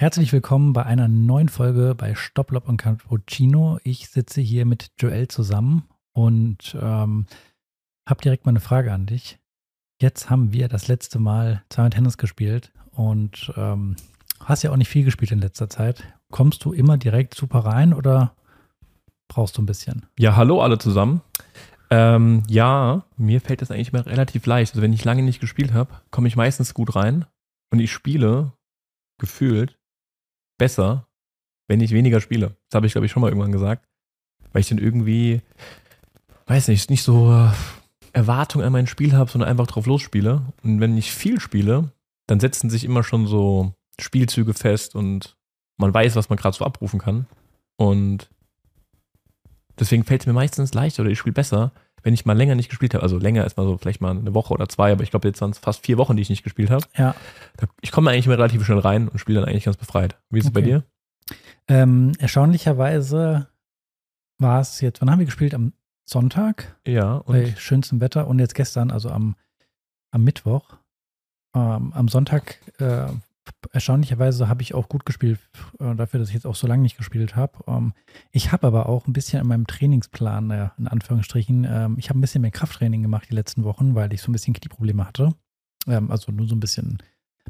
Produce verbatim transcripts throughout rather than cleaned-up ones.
Herzlich willkommen bei einer neuen Folge bei Stopp, Lob und Cappuccino. Ich sitze hier mit Joel zusammen und ähm, habe direkt mal eine Frage an dich. Jetzt haben wir das letzte Mal zweimal Tennis gespielt und ähm, hast ja auch nicht viel gespielt in letzter Zeit. Kommst du immer direkt super rein oder brauchst du ein bisschen? Ja, hallo alle zusammen. Ähm, ja, mir fällt das eigentlich immer relativ leicht. Also wenn ich lange nicht gespielt habe, komme ich meistens gut rein und ich spiele gefühlt besser, wenn ich weniger spiele. Das habe ich, glaube ich, schon mal irgendwann gesagt. Weil ich dann irgendwie, weiß nicht, nicht so Erwartungen an mein Spiel habe, sondern einfach drauf losspiele. Und wenn ich viel spiele, dann setzen sich immer schon so Spielzüge fest und man weiß, was man gerade so abrufen kann. Und deswegen fällt es mir meistens leichter oder ich spiele besser, wenn ich mal länger nicht gespielt habe. Also länger ist mal so vielleicht mal eine Woche oder zwei, aber ich glaube, jetzt waren es fast vier Wochen, die ich nicht gespielt habe. Ja. Ich komme eigentlich immer relativ schnell rein und spiele dann eigentlich ganz befreit. Wie ist es okay. bei dir? Ähm, erstaunlicherweise war es jetzt, wann haben wir gespielt? Am Sonntag? Ja. Und bei schönstem Wetter und jetzt gestern, also am, am Mittwoch. Ähm, am Sonntag, äh, erstaunlicherweise habe ich auch gut gespielt, äh, dafür, dass ich jetzt auch so lange nicht gespielt habe. Ähm, ich habe aber auch ein bisschen in meinem Trainingsplan, äh, in Anführungsstrichen, ähm, ich habe ein bisschen mehr Krafttraining gemacht die letzten Wochen, weil ich so ein bisschen Knieprobleme hatte. Ähm, also nur so ein bisschen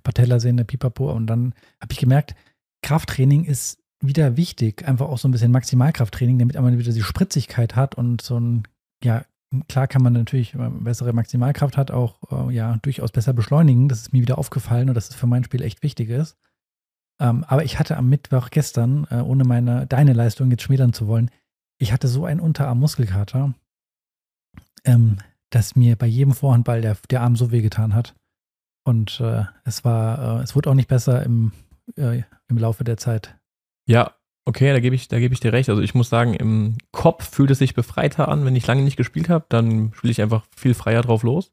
Patellasehne, Pipapo. Und dann habe ich gemerkt, Krafttraining ist wieder wichtig. Einfach auch so ein bisschen Maximalkrafttraining, damit man wieder die Spritzigkeit hat und so ein, ja, klar kann man natürlich, wenn man bessere Maximalkraft hat, auch äh, ja durchaus besser beschleunigen. Das ist mir wieder aufgefallen und dass es für mein Spiel echt wichtig ist. Ähm, aber ich hatte am Mittwoch gestern, äh, ohne meine deine Leistung jetzt schmälern zu wollen, ich hatte so einen Unterarm-Muskelkater, ähm, dass mir bei jedem Vorhandball der, der Arm so wehgetan hat. Und äh, es war, äh, es wurde auch nicht besser im, äh, im Laufe der Zeit. Ja. Okay, da gebe ich, da gebe ich dir recht. Also ich muss sagen, im Kopf fühlt es sich befreiter an. Wenn ich lange nicht gespielt habe, dann spiele ich einfach viel freier drauf los.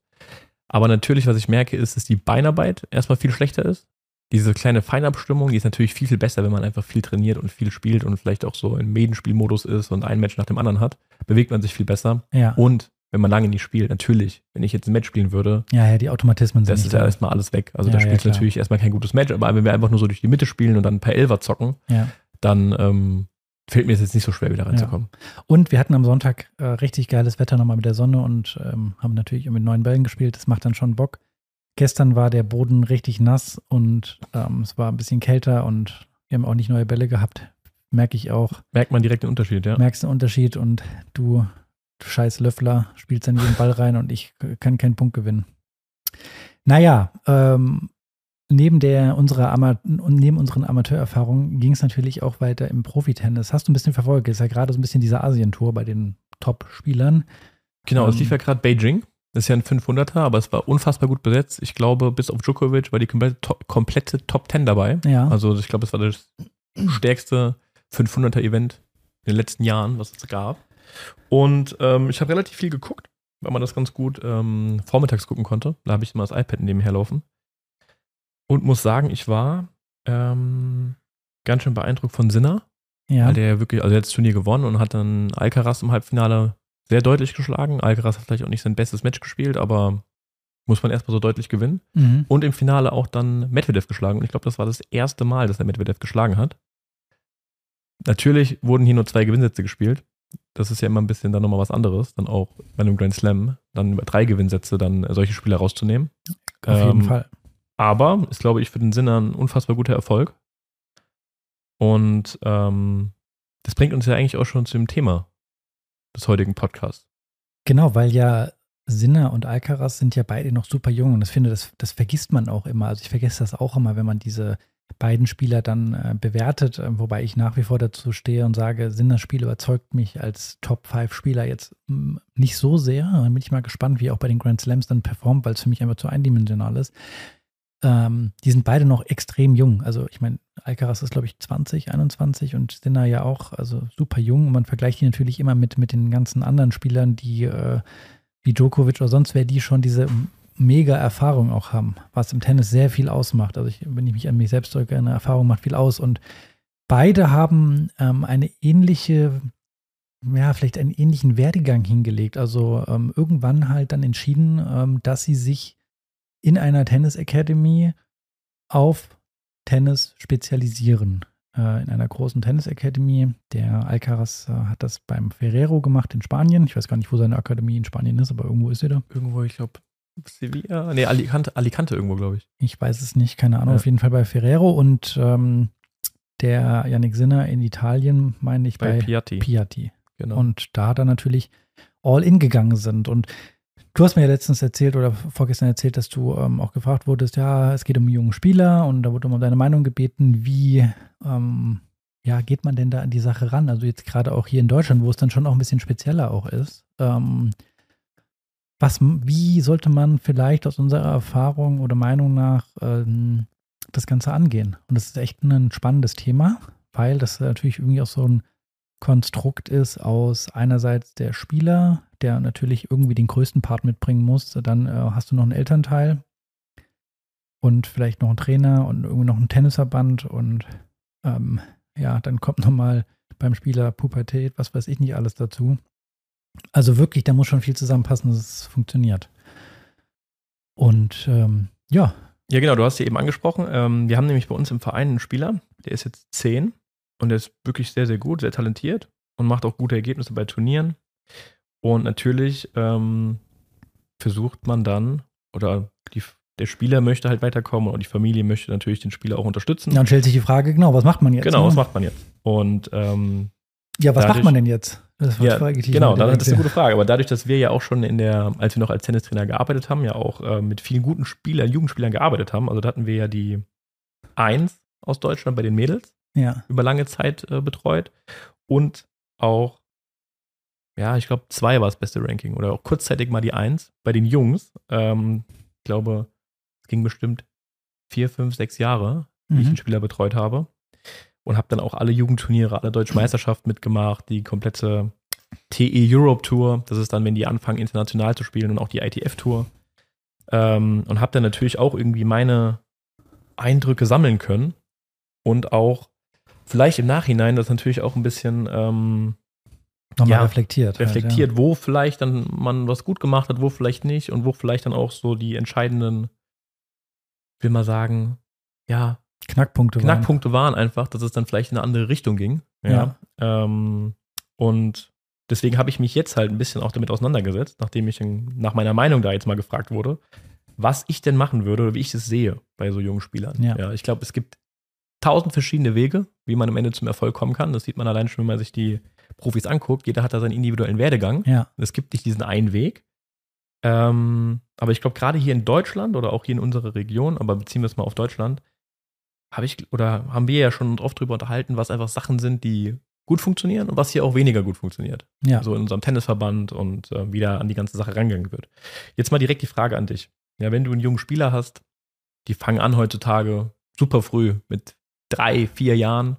Aber natürlich, was ich merke, ist, dass die Beinarbeit erstmal viel schlechter ist. Diese kleine Feinabstimmung, die ist natürlich viel, viel besser, wenn man einfach viel trainiert und viel spielt und vielleicht auch so im Medenspielmodus ist und ein Match nach dem anderen hat, bewegt man sich viel besser. Ja. Und wenn man lange nicht spielt, natürlich, wenn ich jetzt ein Match spielen würde, ja, ja, die Automatismen sind das nicht ist ja erstmal alles weg. Also ja, da spielt ja, natürlich erstmal kein gutes Match, aber wenn wir einfach nur so durch die Mitte spielen und dann per Elfer zocken, ja. dann ähm, fällt mir es jetzt nicht so schwer, wieder reinzukommen. Ja. Und wir hatten am Sonntag äh, richtig geiles Wetter nochmal mit der Sonne und ähm, haben natürlich mit neuen Bällen gespielt. Das macht dann schon Bock. Gestern war der Boden richtig nass und ähm, es war ein bisschen kälter und wir haben auch nicht neue Bälle gehabt. Merke ich auch. Merkt man direkt den Unterschied, ja. Merkst den Unterschied und du, du scheiß Löffler, spielst dann jeden Ball rein und ich kann keinen Punkt gewinnen. Naja, ähm, Neben, der, unserer Ama- neben unseren Amateurerfahrungen ging es natürlich auch weiter im Profitennis. Hast du ein bisschen verfolgt? Ist ja gerade so ein bisschen diese Asien-Tour bei den Top-Spielern. Genau, ähm, es lief ja gerade Beijing. Das ist ja ein fünfhunderter, aber es war unfassbar gut besetzt. Ich glaube, bis auf Djokovic war die komplette, to- komplette Top zehn dabei. Ja. Also ich glaube, es war das stärkste fünfhunderter-Event in den letzten Jahren, was es gab. Und ähm, ich habe relativ viel geguckt, weil man das ganz gut ähm, vormittags gucken konnte. Da habe ich immer das iPad nebenher laufen. Und muss sagen, ich war ähm, ganz schön beeindruckt von Sinner. Ja. Weil der wirklich, also der hat das Turnier gewonnen und hat dann Alcaraz im Halbfinale sehr deutlich geschlagen. Alcaraz hat vielleicht auch nicht sein bestes Match gespielt, aber muss man erstmal so deutlich gewinnen. Mhm. Und im Finale auch dann Medvedev geschlagen. Und ich glaube, das war das erste Mal, dass er Medvedev geschlagen hat. Natürlich wurden hier nur zwei Gewinnsätze gespielt. Das ist ja immer ein bisschen dann nochmal was anderes, dann auch bei einem Grand Slam, dann drei Gewinnsätze, dann solche Spieler rauszunehmen. Auf ähm, jeden Fall. Aber ist, glaube ich, für den Sinner ein unfassbar guter Erfolg. Und ähm, das bringt uns ja eigentlich auch schon zu dem Thema des heutigen Podcasts. Genau, weil ja Sinner und Alcaraz sind ja beide noch super jung. Und ich finde, das, das vergisst man auch immer. Also ich vergesse das auch immer, wenn man diese beiden Spieler dann äh, bewertet. Äh, wobei ich nach wie vor dazu stehe und sage, Sinners Spiel überzeugt mich als Top fünf Spieler jetzt mh, nicht so sehr. Dann bin ich mal gespannt, wie er auch bei den Grand Slams dann performt, weil es für mich einfach zu eindimensional ist. Ähm, die sind beide noch extrem jung. Also ich meine, Alcaraz ist, glaube ich, zwanzig, einundzwanzig und Sinner ja auch, also super jung. Und man vergleicht die natürlich immer mit, mit den ganzen anderen Spielern, die äh, wie Djokovic oder sonst wer, die schon diese mega Erfahrung auch haben, was im Tennis sehr viel ausmacht. Also ich, wenn ich mich an mich selbst drücke, eine Erfahrung macht viel aus. Und beide haben ähm, eine ähnliche, ja, vielleicht einen ähnlichen Werdegang hingelegt. Also ähm, irgendwann halt dann entschieden, ähm, dass sie sich in einer Tennis-Academy auf Tennis spezialisieren äh, in einer großen Tennisakademie. Der Alcaraz äh, hat das beim Ferrero gemacht in Spanien. Ich weiß gar nicht, wo seine Akademie in Spanien ist, aber irgendwo ist sie da. Irgendwo, ich glaube, Sevilla, nee, Alicante, Alicante irgendwo, glaube ich. Ich weiß es nicht, keine Ahnung. Ja. Auf jeden Fall bei Ferrero und ähm, der Yannick Sinner in Italien, meine ich, bei, bei Piatti. Piatti. Genau. Und da hat er natürlich all in gegangen sind. Und du hast mir ja letztens erzählt oder vorgestern erzählt, dass du ähm, auch gefragt wurdest, ja, es geht um jungen Spieler und da wurde um deine Meinung gebeten, wie ähm, ja, geht man denn da an die Sache ran? Also jetzt gerade auch hier in Deutschland, wo es dann schon auch ein bisschen spezieller auch ist. Ähm, was, wie sollte man vielleicht aus unserer Erfahrung oder Meinung nach ähm, das Ganze angehen? Und das ist echt ein spannendes Thema, weil das natürlich irgendwie auch so ein Konstrukt ist aus einerseits der Spieler, der natürlich irgendwie den größten Part mitbringen muss. Dann äh, hast du noch einen Elternteil und vielleicht noch einen Trainer und irgendwie noch einen Tennisverband und ähm, ja, dann kommt nochmal beim Spieler Pubertät, was weiß ich nicht alles dazu. Also wirklich, da muss schon viel zusammenpassen, dass es funktioniert. Und ähm, ja. Ja genau, du hast sie eben angesprochen. Ähm, wir haben nämlich bei uns im Verein einen Spieler, der ist jetzt zehn. Und er ist wirklich sehr, sehr gut, sehr talentiert und macht auch gute Ergebnisse bei Turnieren. Und natürlich ähm, versucht man dann, oder die, der Spieler möchte halt weiterkommen und die Familie möchte natürlich den Spieler auch unterstützen. Dann stellt sich die Frage, genau, was macht man jetzt? Genau, ne? was macht man jetzt? Und ähm, ja, was dadurch, macht man denn jetzt? Das war ja, Frage, die genau, das ist eine gute Frage. Aber dadurch, dass wir ja auch schon in der, als wir noch als Tennistrainer gearbeitet haben, ja auch äh, mit vielen guten Spielern, Jugendspielern gearbeitet haben, also da hatten wir ja die Eins aus Deutschland bei den Mädels. Ja. Über lange Zeit äh, betreut und auch, ja, ich glaube, zwei war das beste Ranking oder auch kurzzeitig mal die Eins bei den Jungs. Ähm, ich glaube, es ging bestimmt vier, fünf, sechs Jahre, mhm. wie ich den Spieler betreut habe und habe dann auch alle Jugendturniere, alle Deutsche Meisterschaft mitgemacht, die komplette T E Europe Tour, das ist dann, wenn die anfangen, international zu spielen und auch die I T F Tour ähm, und habe dann natürlich auch irgendwie meine Eindrücke sammeln können und auch vielleicht im Nachhinein das natürlich auch ein bisschen ähm, nochmal ja, reflektiert. Reflektiert, halt, ja. Wo vielleicht dann man was gut gemacht hat, wo vielleicht nicht und wo vielleicht dann auch so die entscheidenden, will man sagen, ja, Knackpunkte, Knackpunkte waren. waren einfach, dass es dann vielleicht in eine andere Richtung ging. Ja. ja. Ähm, und deswegen habe ich mich jetzt halt ein bisschen auch damit auseinandergesetzt, nachdem ich nach meiner Meinung da jetzt mal gefragt wurde, was ich denn machen würde oder wie ich das sehe bei so jungen Spielern. Ja, ja ich glaube, es gibt tausend verschiedene Wege, wie man am Ende zum Erfolg kommen kann. Das sieht man allein schon, wenn man sich die Profis anguckt. Jeder hat da seinen individuellen Werdegang. Ja. Es gibt nicht diesen einen Weg. Ähm, aber ich glaube, gerade hier in Deutschland oder auch hier in unserer Region, aber beziehen wir es mal auf Deutschland, habe ich oder haben wir ja schon oft drüber unterhalten, was einfach Sachen sind, die gut funktionieren und was hier auch weniger gut funktioniert. Ja. So in unserem Tennisverband und äh, wie da an die ganze Sache rangegangen wird. Jetzt mal direkt die Frage an dich. Ja, wenn du einen jungen Spieler hast, die fangen an heutzutage super früh mit drei, vier Jahren,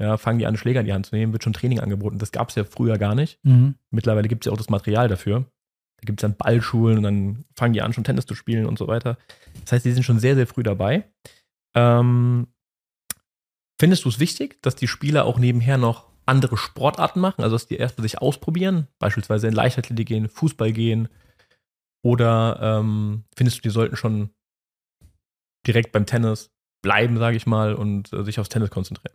ja, fangen die an, Schläger in die Hand zu nehmen, wird schon Training angeboten. Das gab es ja früher gar nicht. Mhm. Mittlerweile gibt es ja auch das Material dafür. Da gibt es dann Ballschulen und dann fangen die an, schon Tennis zu spielen und so weiter. Das heißt, die sind schon sehr, sehr früh dabei. Ähm, findest du es wichtig, dass die Spieler auch nebenher noch andere Sportarten machen? Also, dass die erst mal sich ausprobieren, beispielsweise in Leichtathletik gehen, Fußball gehen? Oder ähm, findest du, die sollten schon direkt beim Tennis bleiben, sage ich mal, und äh, sich aufs Tennis konzentrieren?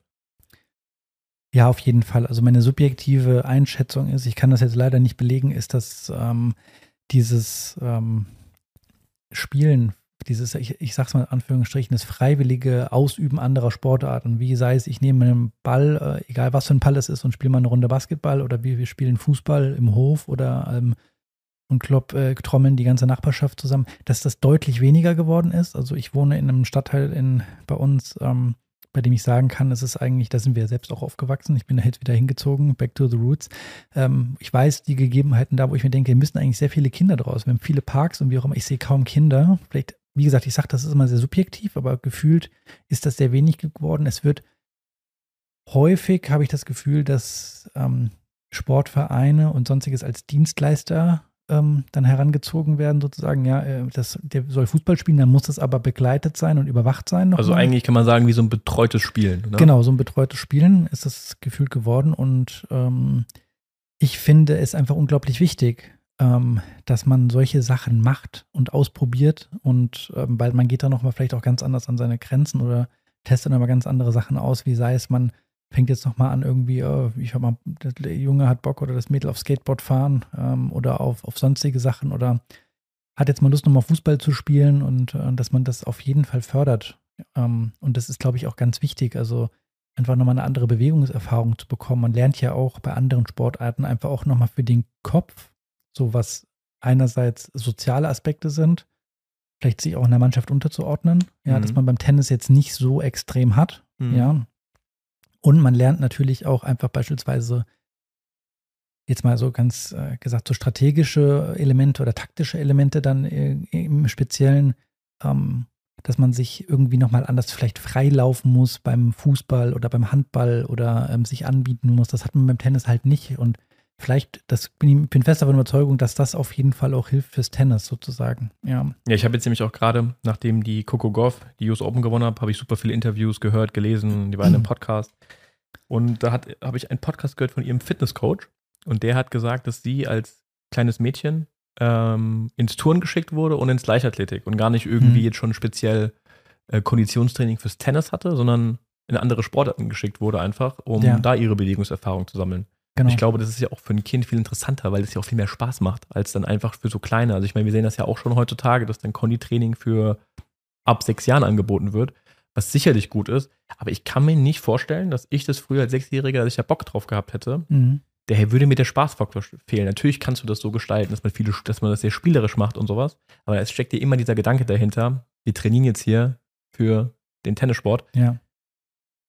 Ja, auf jeden Fall. Also meine subjektive Einschätzung ist, ich kann das jetzt leider nicht belegen, ist, dass ähm, dieses ähm, Spielen, dieses, ich, ich sag's mal in Anführungsstrichen, das freiwillige Ausüben anderer Sportarten, wie sei es, ich nehme einen Ball, äh, egal was für ein Ball es ist, und spiele mal eine Runde Basketball oder wie wir spielen Fußball im Hof oder ähm, und Klopp äh, trommeln die ganze Nachbarschaft zusammen, dass das deutlich weniger geworden ist. Also ich wohne in einem Stadtteil in bei uns, ähm, bei dem ich sagen kann, es ist eigentlich, da sind wir selbst auch aufgewachsen. Ich bin da jetzt wieder hingezogen, back to the roots. Ähm, ich weiß die Gegebenheiten da, wo ich mir denke, wir müssen eigentlich sehr viele Kinder draus. Wir haben viele Parks und wie auch immer. Ich sehe kaum Kinder. Vielleicht, wie gesagt, ich sage, das ist immer sehr subjektiv, aber gefühlt ist das sehr wenig geworden. Es wird häufig, habe ich das Gefühl, dass ähm, Sportvereine und sonstiges als Dienstleister dann herangezogen werden sozusagen, ja, das, der soll Fußball spielen, dann muss das aber begleitet sein und überwacht sein. Noch also mal. Eigentlich kann man sagen, wie so ein betreutes Spielen. Oder? Genau, so ein betreutes Spielen ist das gefühlt geworden und ähm, ich finde es einfach unglaublich wichtig, ähm, dass man solche Sachen macht und ausprobiert und ähm, weil man geht da nochmal vielleicht auch ganz anders an seine Grenzen oder testet aber ganz andere Sachen aus, wie sei es, man fängt jetzt nochmal an irgendwie, oh, ich hab mal, der Junge hat Bock oder das Mädel auf Skateboard fahren ähm, oder auf, auf sonstige Sachen oder hat jetzt mal Lust, nochmal Fußball zu spielen und äh, dass man das auf jeden Fall fördert. Ähm, und das ist, glaube ich, auch ganz wichtig, also einfach nochmal eine andere Bewegungserfahrung zu bekommen. Man lernt ja auch bei anderen Sportarten einfach auch nochmal für den Kopf, so was einerseits soziale Aspekte sind, vielleicht sich auch in der Mannschaft unterzuordnen, ja, mhm. dass man beim Tennis jetzt nicht so extrem hat, mhm. ja. Und man lernt natürlich auch einfach beispielsweise, jetzt mal so ganz äh, gesagt, so strategische Elemente oder taktische Elemente dann äh, im Speziellen, ähm, dass man sich irgendwie nochmal anders vielleicht freilaufen muss beim Fußball oder beim Handball oder ähm, sich anbieten muss. Das hat man beim Tennis halt nicht. Und vielleicht, das bin ich bin fest davon Überzeugung, dass das auf jeden Fall auch hilft fürs Tennis sozusagen. Ja, ja, ich habe jetzt nämlich auch gerade, nachdem die Coco Goff die U S Open gewonnen hat, habe ich super viele Interviews gehört, gelesen, die waren im Podcast. Und da habe ich einen Podcast gehört von ihrem Fitnesscoach. Und der hat gesagt, dass sie als kleines Mädchen ähm, ins Turnen geschickt wurde und ins Leichtathletik. Und gar nicht irgendwie mhm. jetzt schon speziell äh, Konditionstraining fürs Tennis hatte, sondern in andere Sportarten geschickt wurde einfach, um ja. da ihre Bewegungserfahrung zu sammeln. Genau. Ich glaube, das ist ja auch für ein Kind viel interessanter, weil es ja auch viel mehr Spaß macht, als dann einfach für so Kleine. Also ich meine, wir sehen das ja auch schon heutzutage, dass dann Konditraining für ab sechs Jahren angeboten wird, was sicherlich gut ist. Aber ich kann mir nicht vorstellen, dass ich das früher als Sechsjähriger, dass ich da Bock drauf gehabt hätte. Mhm. Daher würde mir der Spaßfaktor fehlen. Natürlich kannst du das so gestalten, dass man, viele, dass man das sehr spielerisch macht und sowas. Aber es steckt ja immer dieser Gedanke dahinter, wir trainieren jetzt hier für den Tennissport. Ja.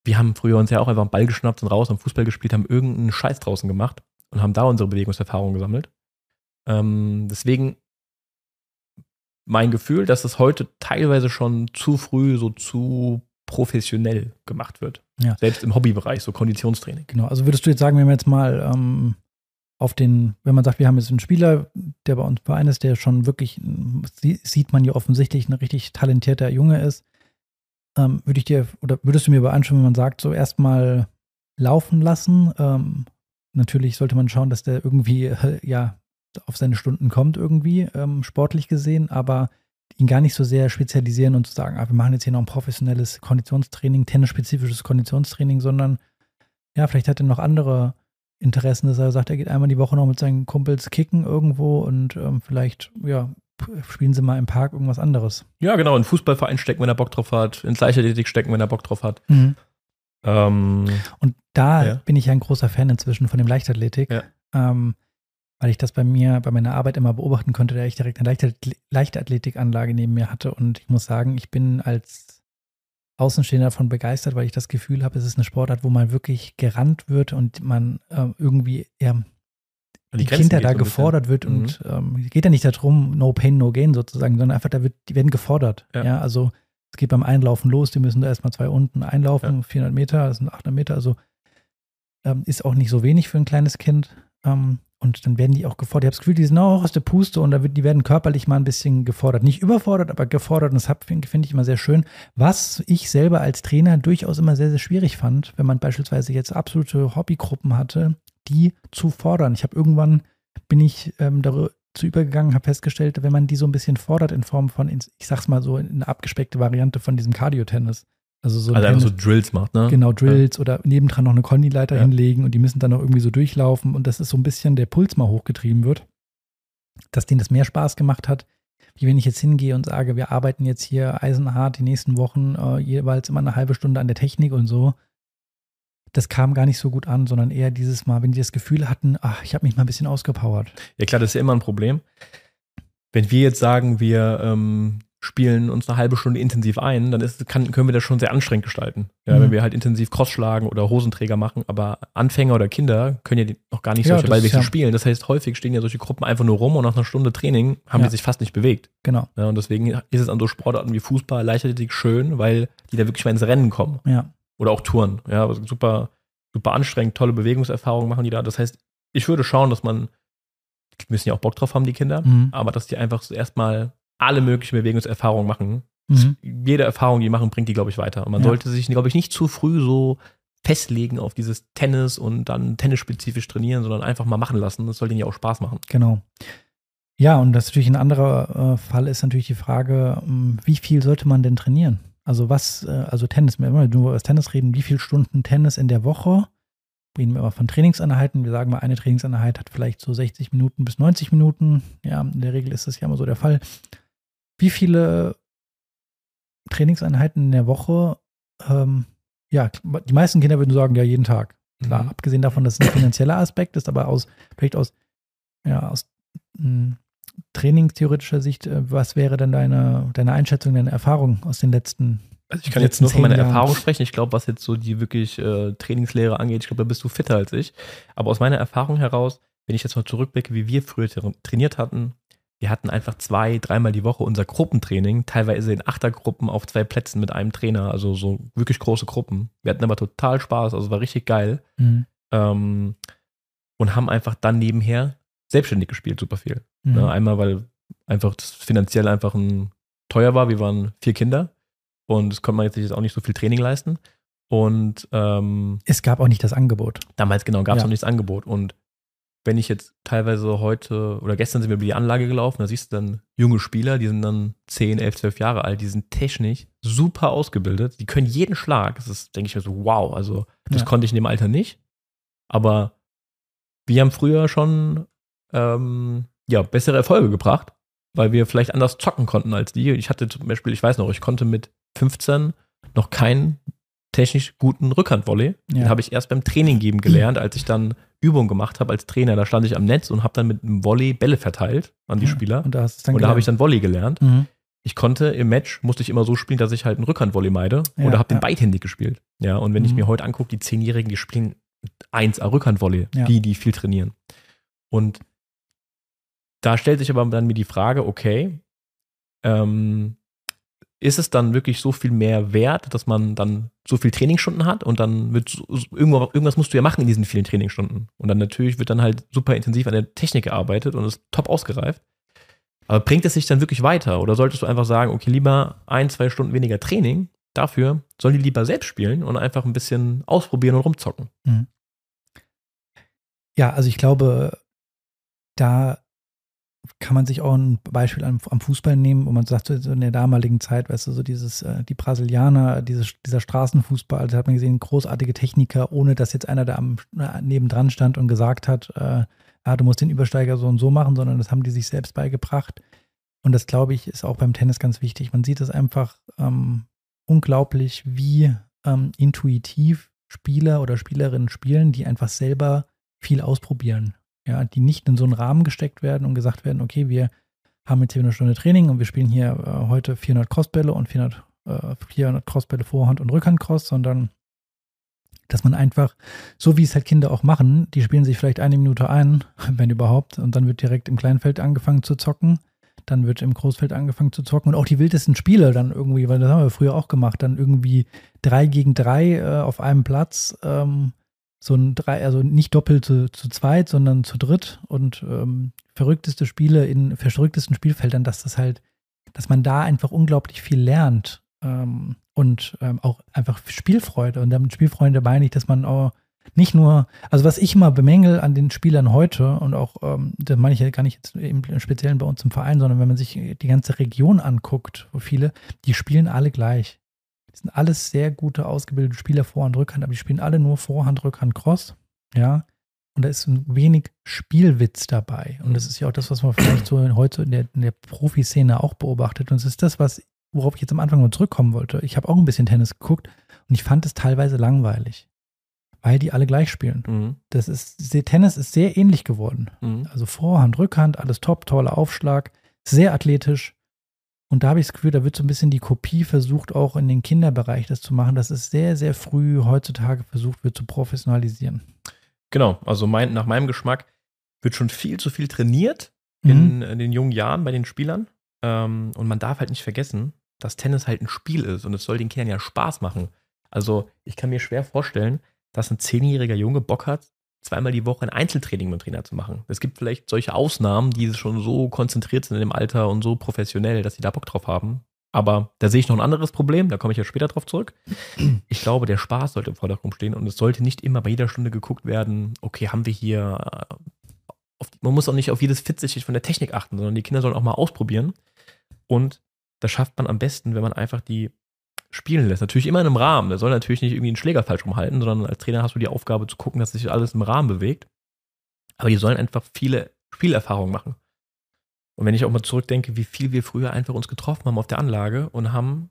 Wir haben früher uns ja auch einfach einen Ball geschnappt und raus, haben Fußball gespielt, haben irgendeinen Scheiß draußen gemacht und haben da unsere Bewegungserfahrung gesammelt. Ähm, deswegen mein Gefühl, dass es heute teilweise schon zu früh, so zu professionell gemacht wird. Ja. Selbst im Hobbybereich, so Konditionstraining. Genau, also würdest du jetzt sagen, wenn wir jetzt mal ähm, auf den, wenn man sagt, wir haben jetzt einen Spieler, der bei uns im Verein ist, der schon wirklich, sieht man ja offensichtlich, ein richtig talentierter Junge ist, würde ich dir, oder würdest du mir übereinstimmen, wenn man sagt, so erstmal laufen lassen? Ähm, natürlich sollte man schauen, dass der irgendwie äh, ja auf seine Stunden kommt irgendwie, ähm, sportlich gesehen, aber ihn gar nicht so sehr spezialisieren und zu sagen, ah, wir machen jetzt hier noch ein professionelles Konditionstraining, tennisspezifisches Konditionstraining, sondern ja, vielleicht hat er noch andere Interessen, dass er sagt, er geht einmal die Woche noch mit seinen Kumpels kicken irgendwo und ähm, vielleicht, ja, spielen sie mal im Park irgendwas anderes. Ja, genau, in den Fußballverein stecken, wenn er Bock drauf hat, ins Leichtathletik stecken, wenn er Bock drauf hat. Mhm. Ähm, und da ja. bin ich ja ein großer Fan inzwischen von dem Leichtathletik, ja. ähm, weil ich das bei mir, bei meiner Arbeit immer beobachten konnte, da ich direkt eine Leichtathletikanlage neben mir hatte und ich muss sagen, ich bin als Außenstehender davon begeistert, weil ich das Gefühl habe, es ist eine Sportart, wo man wirklich gerannt wird und man äh, irgendwie eher die, die Kinder da so gefordert wird und mhm. ähm, geht ja nicht darum, no pain, no gain sozusagen, sondern einfach, da wird, die werden gefordert. Ja. ja, also es geht beim Einlaufen los, die müssen da erstmal zwei unten einlaufen, ja. vierhundert Meter, das sind achthundert Meter, also ähm, ist auch nicht so wenig für ein kleines Kind ähm, und dann werden die auch gefordert. Ich habe das Gefühl, die sind auch aus der Puste und da wird, die werden körperlich mal ein bisschen gefordert. Nicht überfordert, aber gefordert und das finde find ich immer sehr schön. Was ich selber als Trainer durchaus immer sehr, sehr schwierig fand, wenn man beispielsweise jetzt absolute Hobbygruppen hatte, die zu fordern. Ich habe irgendwann, bin ich ähm, dazu übergegangen, habe festgestellt, wenn man die so ein bisschen fordert in Form von, ins, ich sag's mal so, eine abgespeckte Variante von diesem Cardio-Tennis. Also, so also Tennis, einfach so Drills macht, ne? Genau, Drills ja. oder nebendran noch eine Kondileiter ja. hinlegen und die müssen dann noch irgendwie so durchlaufen und das ist so ein bisschen der Puls mal hochgetrieben wird, dass denen das mehr Spaß gemacht hat, wie wenn ich jetzt hingehe und sage, wir arbeiten jetzt hier eisenhart die nächsten Wochen äh, jeweils immer eine halbe Stunde an der Technik und so. Das kam gar nicht so gut an, sondern eher dieses Mal, wenn die das Gefühl hatten, ach, ich habe mich mal ein bisschen ausgepowert. Ja klar, das ist ja immer ein Problem. Wenn wir jetzt sagen, wir ähm, spielen uns eine halbe Stunde intensiv ein, dann ist, kann, können wir das schon sehr anstrengend gestalten. Ja, mhm. Wenn wir halt intensiv Cross schlagen oder Hosenträger machen, aber Anfänger oder Kinder können ja noch gar nicht ja, solche Ballwechsel ja. spielen. Das heißt, häufig stehen ja solche Gruppen einfach nur rum und nach einer Stunde Training haben ja. die sich fast nicht bewegt. Genau. Ja, und deswegen ist es an so Sportarten wie Fußball, Leichtathletik schön, weil die da wirklich mal ins Rennen kommen. Ja. Oder auch Touren, ja, also super, super anstrengend, tolle Bewegungserfahrungen machen die da. Das heißt, ich würde schauen, dass man, die müssen ja auch Bock drauf haben, die Kinder, mhm. aber dass die einfach so erstmal alle möglichen Bewegungserfahrungen machen. Mhm. Jede Erfahrung, die die machen, bringt die, glaube ich, weiter. Und man ja. sollte sich, glaube ich, nicht zu früh so festlegen auf dieses Tennis und dann tennisspezifisch trainieren, sondern einfach mal machen lassen. Das soll denen ja auch Spaß machen. Genau. Ja, und das ist natürlich ein anderer äh, Fall, ist natürlich die Frage, wie viel sollte man denn trainieren? Also was, also Tennis, wenn wir nur über das Tennis reden, wie viele Stunden Tennis in der Woche? Reden wir immer von Trainingseinheiten. Wir sagen mal, eine Trainingseinheit hat vielleicht so sechzig Minuten bis neunzig Minuten. Ja, in der Regel ist das ja immer so der Fall. Wie viele Trainingseinheiten in der Woche? Ähm, ja, die meisten Kinder würden sagen, ja, jeden Tag. Klar, mhm. abgesehen davon, dass es ein finanzieller Aspekt ist, aber aus vielleicht aus, ja, aus m, trainingstheoretischer Sicht, was wäre denn deine, deine Einschätzung, deine Erfahrung aus den letzten? Also ich kann jetzt nur von meiner Erfahrung sprechen. Ich glaube, was jetzt so die wirklich äh, Trainingslehre angeht, ich glaube, da bist du fitter als ich. Aber aus meiner Erfahrung heraus, wenn ich jetzt mal zurückblicke, wie wir früher trainiert hatten, wir hatten einfach zwei, dreimal die Woche unser Gruppentraining, teilweise in Achtergruppen auf zwei Plätzen mit einem Trainer, also so wirklich große Gruppen. Wir hatten aber total Spaß, also war richtig geil. Mhm. Ähm, und haben einfach dann nebenher selbstständig gespielt, super viel. Mhm. Ja, einmal, weil einfach das finanziell einfach ein, teuer war, wir waren vier Kinder. Und es konnte man jetzt sich auch nicht so viel Training leisten. Und ähm, es gab auch nicht das Angebot. Damals, genau, gab es ja. noch nicht das Angebot. Und wenn ich jetzt teilweise heute oder gestern sind wir über die Anlage gelaufen, da siehst du dann junge Spieler, die sind dann zehn, elf, zwölf Jahre alt, die sind technisch super ausgebildet. Die können jeden Schlag. Das ist, denke ich mir so, wow. Also das ja. konnte ich in dem Alter nicht. Aber wir haben früher schon ähm, ja, bessere Erfolge gebracht, weil wir vielleicht anders zocken konnten als die. Ich hatte zum Beispiel, ich weiß noch, ich konnte mit fünfzehn noch keinen technisch guten Rückhandvolley. Ja. Den habe ich erst beim Training geben gelernt, als ich dann Übungen gemacht habe als Trainer. Da stand ich am Netz und habe dann mit einem Volley Bälle verteilt an die ja, Spieler. Und da, da habe ich dann Volley gelernt. Mhm. Ich konnte im Match, musste ich immer so spielen, dass ich halt einen Rückhandvolley meide ja, oder habe den ja. beidhändig gespielt. Ja, und wenn mhm. ich mir heute angucke, die Zehnjährigen, die spielen eins A Rückhandvolley, ja. die, die viel trainieren. Und da stellt sich aber dann mir die Frage, okay, ähm, ist es dann wirklich so viel mehr wert, dass man dann so viel Trainingsstunden hat und dann wird so, irgendwas, irgendwas musst du ja machen in diesen vielen Trainingsstunden. Und dann natürlich wird dann halt super intensiv an der Technik gearbeitet und ist top ausgereift. Aber bringt es sich dann wirklich weiter? Oder solltest du einfach sagen, okay, lieber ein, zwei Stunden weniger Training, dafür sollen die lieber selbst spielen und einfach ein bisschen ausprobieren und rumzocken? Mhm. Ja, also ich glaube, da kann man sich auch ein Beispiel am, am Fußball nehmen, wo man sagt, so in der damaligen Zeit, weißt du, so dieses, die Brasilianer, dieses, dieser Straßenfußball, also hat man gesehen, großartige Techniker, ohne dass jetzt einer da am, nebendran stand und gesagt hat, äh, ah, du musst den Übersteiger so und so machen, sondern das haben die sich selbst beigebracht. Und das, glaube ich, ist auch beim Tennis ganz wichtig. Man sieht es einfach ähm, unglaublich, wie ähm, intuitiv Spieler oder Spielerinnen spielen, die einfach selber viel ausprobieren. Ja, die nicht in so einen Rahmen gesteckt werden und gesagt werden, okay, wir haben jetzt hier eine Stunde Training und wir spielen hier äh, heute vierhundert Crossbälle und vierhundert, äh, vierhundert Crossbälle Vorhand- und Rückhandcross, sondern dass man einfach, so wie es halt Kinder auch machen, die spielen sich vielleicht eine Minute ein, wenn überhaupt, und dann wird direkt im Kleinfeld angefangen zu zocken, dann wird im Großfeld angefangen zu zocken und auch die wildesten Spiele dann irgendwie, weil das haben wir früher auch gemacht, dann irgendwie drei gegen drei äh, auf einem Platz, ähm, so ein drei, also nicht doppelt zu, zu zweit, sondern zu dritt und ähm, verrückteste Spiele in verrücktesten Spielfeldern, dass das halt, dass man da einfach unglaublich viel lernt ähm, und ähm, auch einfach Spielfreude. Und damit Spielfreunde meine ich, dass man auch nicht nur, also was ich immer bemängel an den Spielern heute und auch, ähm, das meine ich ja gar nicht jetzt im Speziellen bei uns im Verein, sondern wenn man sich die ganze Region anguckt, wo viele, die spielen alle gleich. Sind alles sehr gute, ausgebildete Spieler Vorhand, Rückhand, aber die spielen alle nur Vorhand, Rückhand, Cross, ja, und da ist ein wenig Spielwitz dabei und das ist ja auch das, was man vielleicht so heute in der, in der Profiszene auch beobachtet und es ist das, was, worauf ich jetzt am Anfang mal zurückkommen wollte. Ich habe auch ein bisschen Tennis geguckt und ich fand es teilweise langweilig, weil die alle gleich spielen. Mhm. Das ist, Tennis ist sehr ähnlich geworden. Mhm. Also Vorhand, Rückhand, alles top, toller Aufschlag, sehr athletisch. Und da habe ich das Gefühl, da wird so ein bisschen die Kopie versucht, auch in den Kinderbereich das zu machen, dass es sehr, sehr früh heutzutage versucht wird, zu professionalisieren. Genau, also mein, nach meinem Geschmack wird schon viel zu viel trainiert in, mhm. in den jungen Jahren bei den Spielern. Ähm, und man darf halt nicht vergessen, dass Tennis halt ein Spiel ist und es soll den Kindern ja Spaß machen. Also ich kann mir schwer vorstellen, dass ein zehnjähriger Junge Bock hat, zweimal die Woche ein Einzeltraining mit dem Trainer zu machen. Es gibt vielleicht solche Ausnahmen, die schon so konzentriert sind in dem Alter und so professionell, dass sie da Bock drauf haben. Aber da sehe ich noch ein anderes Problem, da komme ich ja später drauf zurück. Ich glaube, der Spaß sollte im Vordergrund stehen und es sollte nicht immer bei jeder Stunde geguckt werden, okay, haben wir hier, auf, man muss auch nicht auf jedes Fitzig von der Technik achten, sondern die Kinder sollen auch mal ausprobieren. Und das schafft man am besten, wenn man einfach die spielen lässt. Natürlich immer in einem Rahmen. Der soll natürlich nicht irgendwie einen Schläger falsch rumhalten, sondern als Trainer hast du die Aufgabe zu gucken, dass sich alles im Rahmen bewegt. Aber die sollen einfach viele Spielerfahrungen machen. Und wenn ich auch mal zurückdenke, wie viel wir früher einfach uns getroffen haben auf der Anlage und haben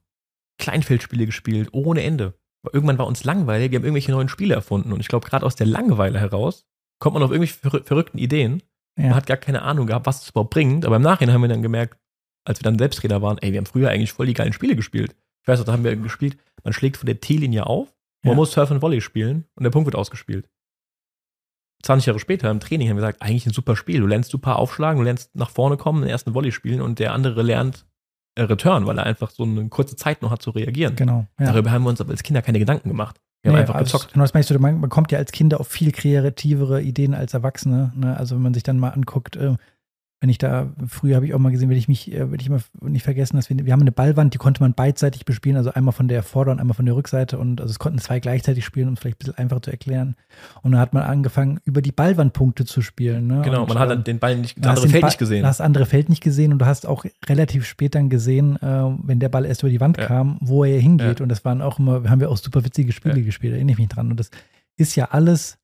Kleinfeldspiele gespielt, ohne Ende. Irgendwann war uns langweilig, wir haben irgendwelche neuen Spiele erfunden. Und ich glaube, gerade aus der Langeweile heraus kommt man auf irgendwelche verrück- verrückten Ideen. Ja. Man hat gar keine Ahnung gehabt, was das überhaupt bringt. Aber im Nachhinein haben wir dann gemerkt, als wir dann Selbsttrainer waren, ey, wir haben früher eigentlich voll die geilen Spiele gespielt. Ich weiß noch, da haben wir gespielt, man schlägt von der T-Linie auf, man ja. muss Surf und Volley spielen und der Punkt wird ausgespielt. zwanzig Jahre später im Training haben wir gesagt, eigentlich ein super Spiel. Du lernst super aufschlagen, du lernst nach vorne kommen, den ersten Volley spielen und der andere lernt äh, Return, weil er einfach so eine kurze Zeit noch hat zu reagieren. Genau. Ja. Darüber haben wir uns aber als Kinder keine Gedanken gemacht. Wir nee, haben einfach gezockt. Also, das meinst du, man kommt ja als Kinder auf viel kreativere Ideen als Erwachsene. Ne? Also wenn man sich dann mal anguckt, äh, wenn ich da, früher habe ich auch mal gesehen, will ich mich, will ich immer nicht vergessen, dass wir, wir haben eine Ballwand, die konnte man beidseitig bespielen, also einmal von der Vorder- und einmal von der Rückseite und also es konnten zwei gleichzeitig spielen, um es vielleicht ein bisschen einfacher zu erklären. Und dann hat man angefangen, über die Ballwand Punkte zu spielen. Ne? Genau, und man hat dann den Ball nicht, das andere Feld ba- nicht gesehen. Du hast das andere Feld nicht gesehen und du hast auch relativ spät dann gesehen, äh, wenn der Ball erst über die Wand ja. kam, wo er hingeht. Ja. Und das waren auch immer, haben wir auch super witzige Spiele ja. gespielt, erinnere ich mich dran. Und das ist ja alles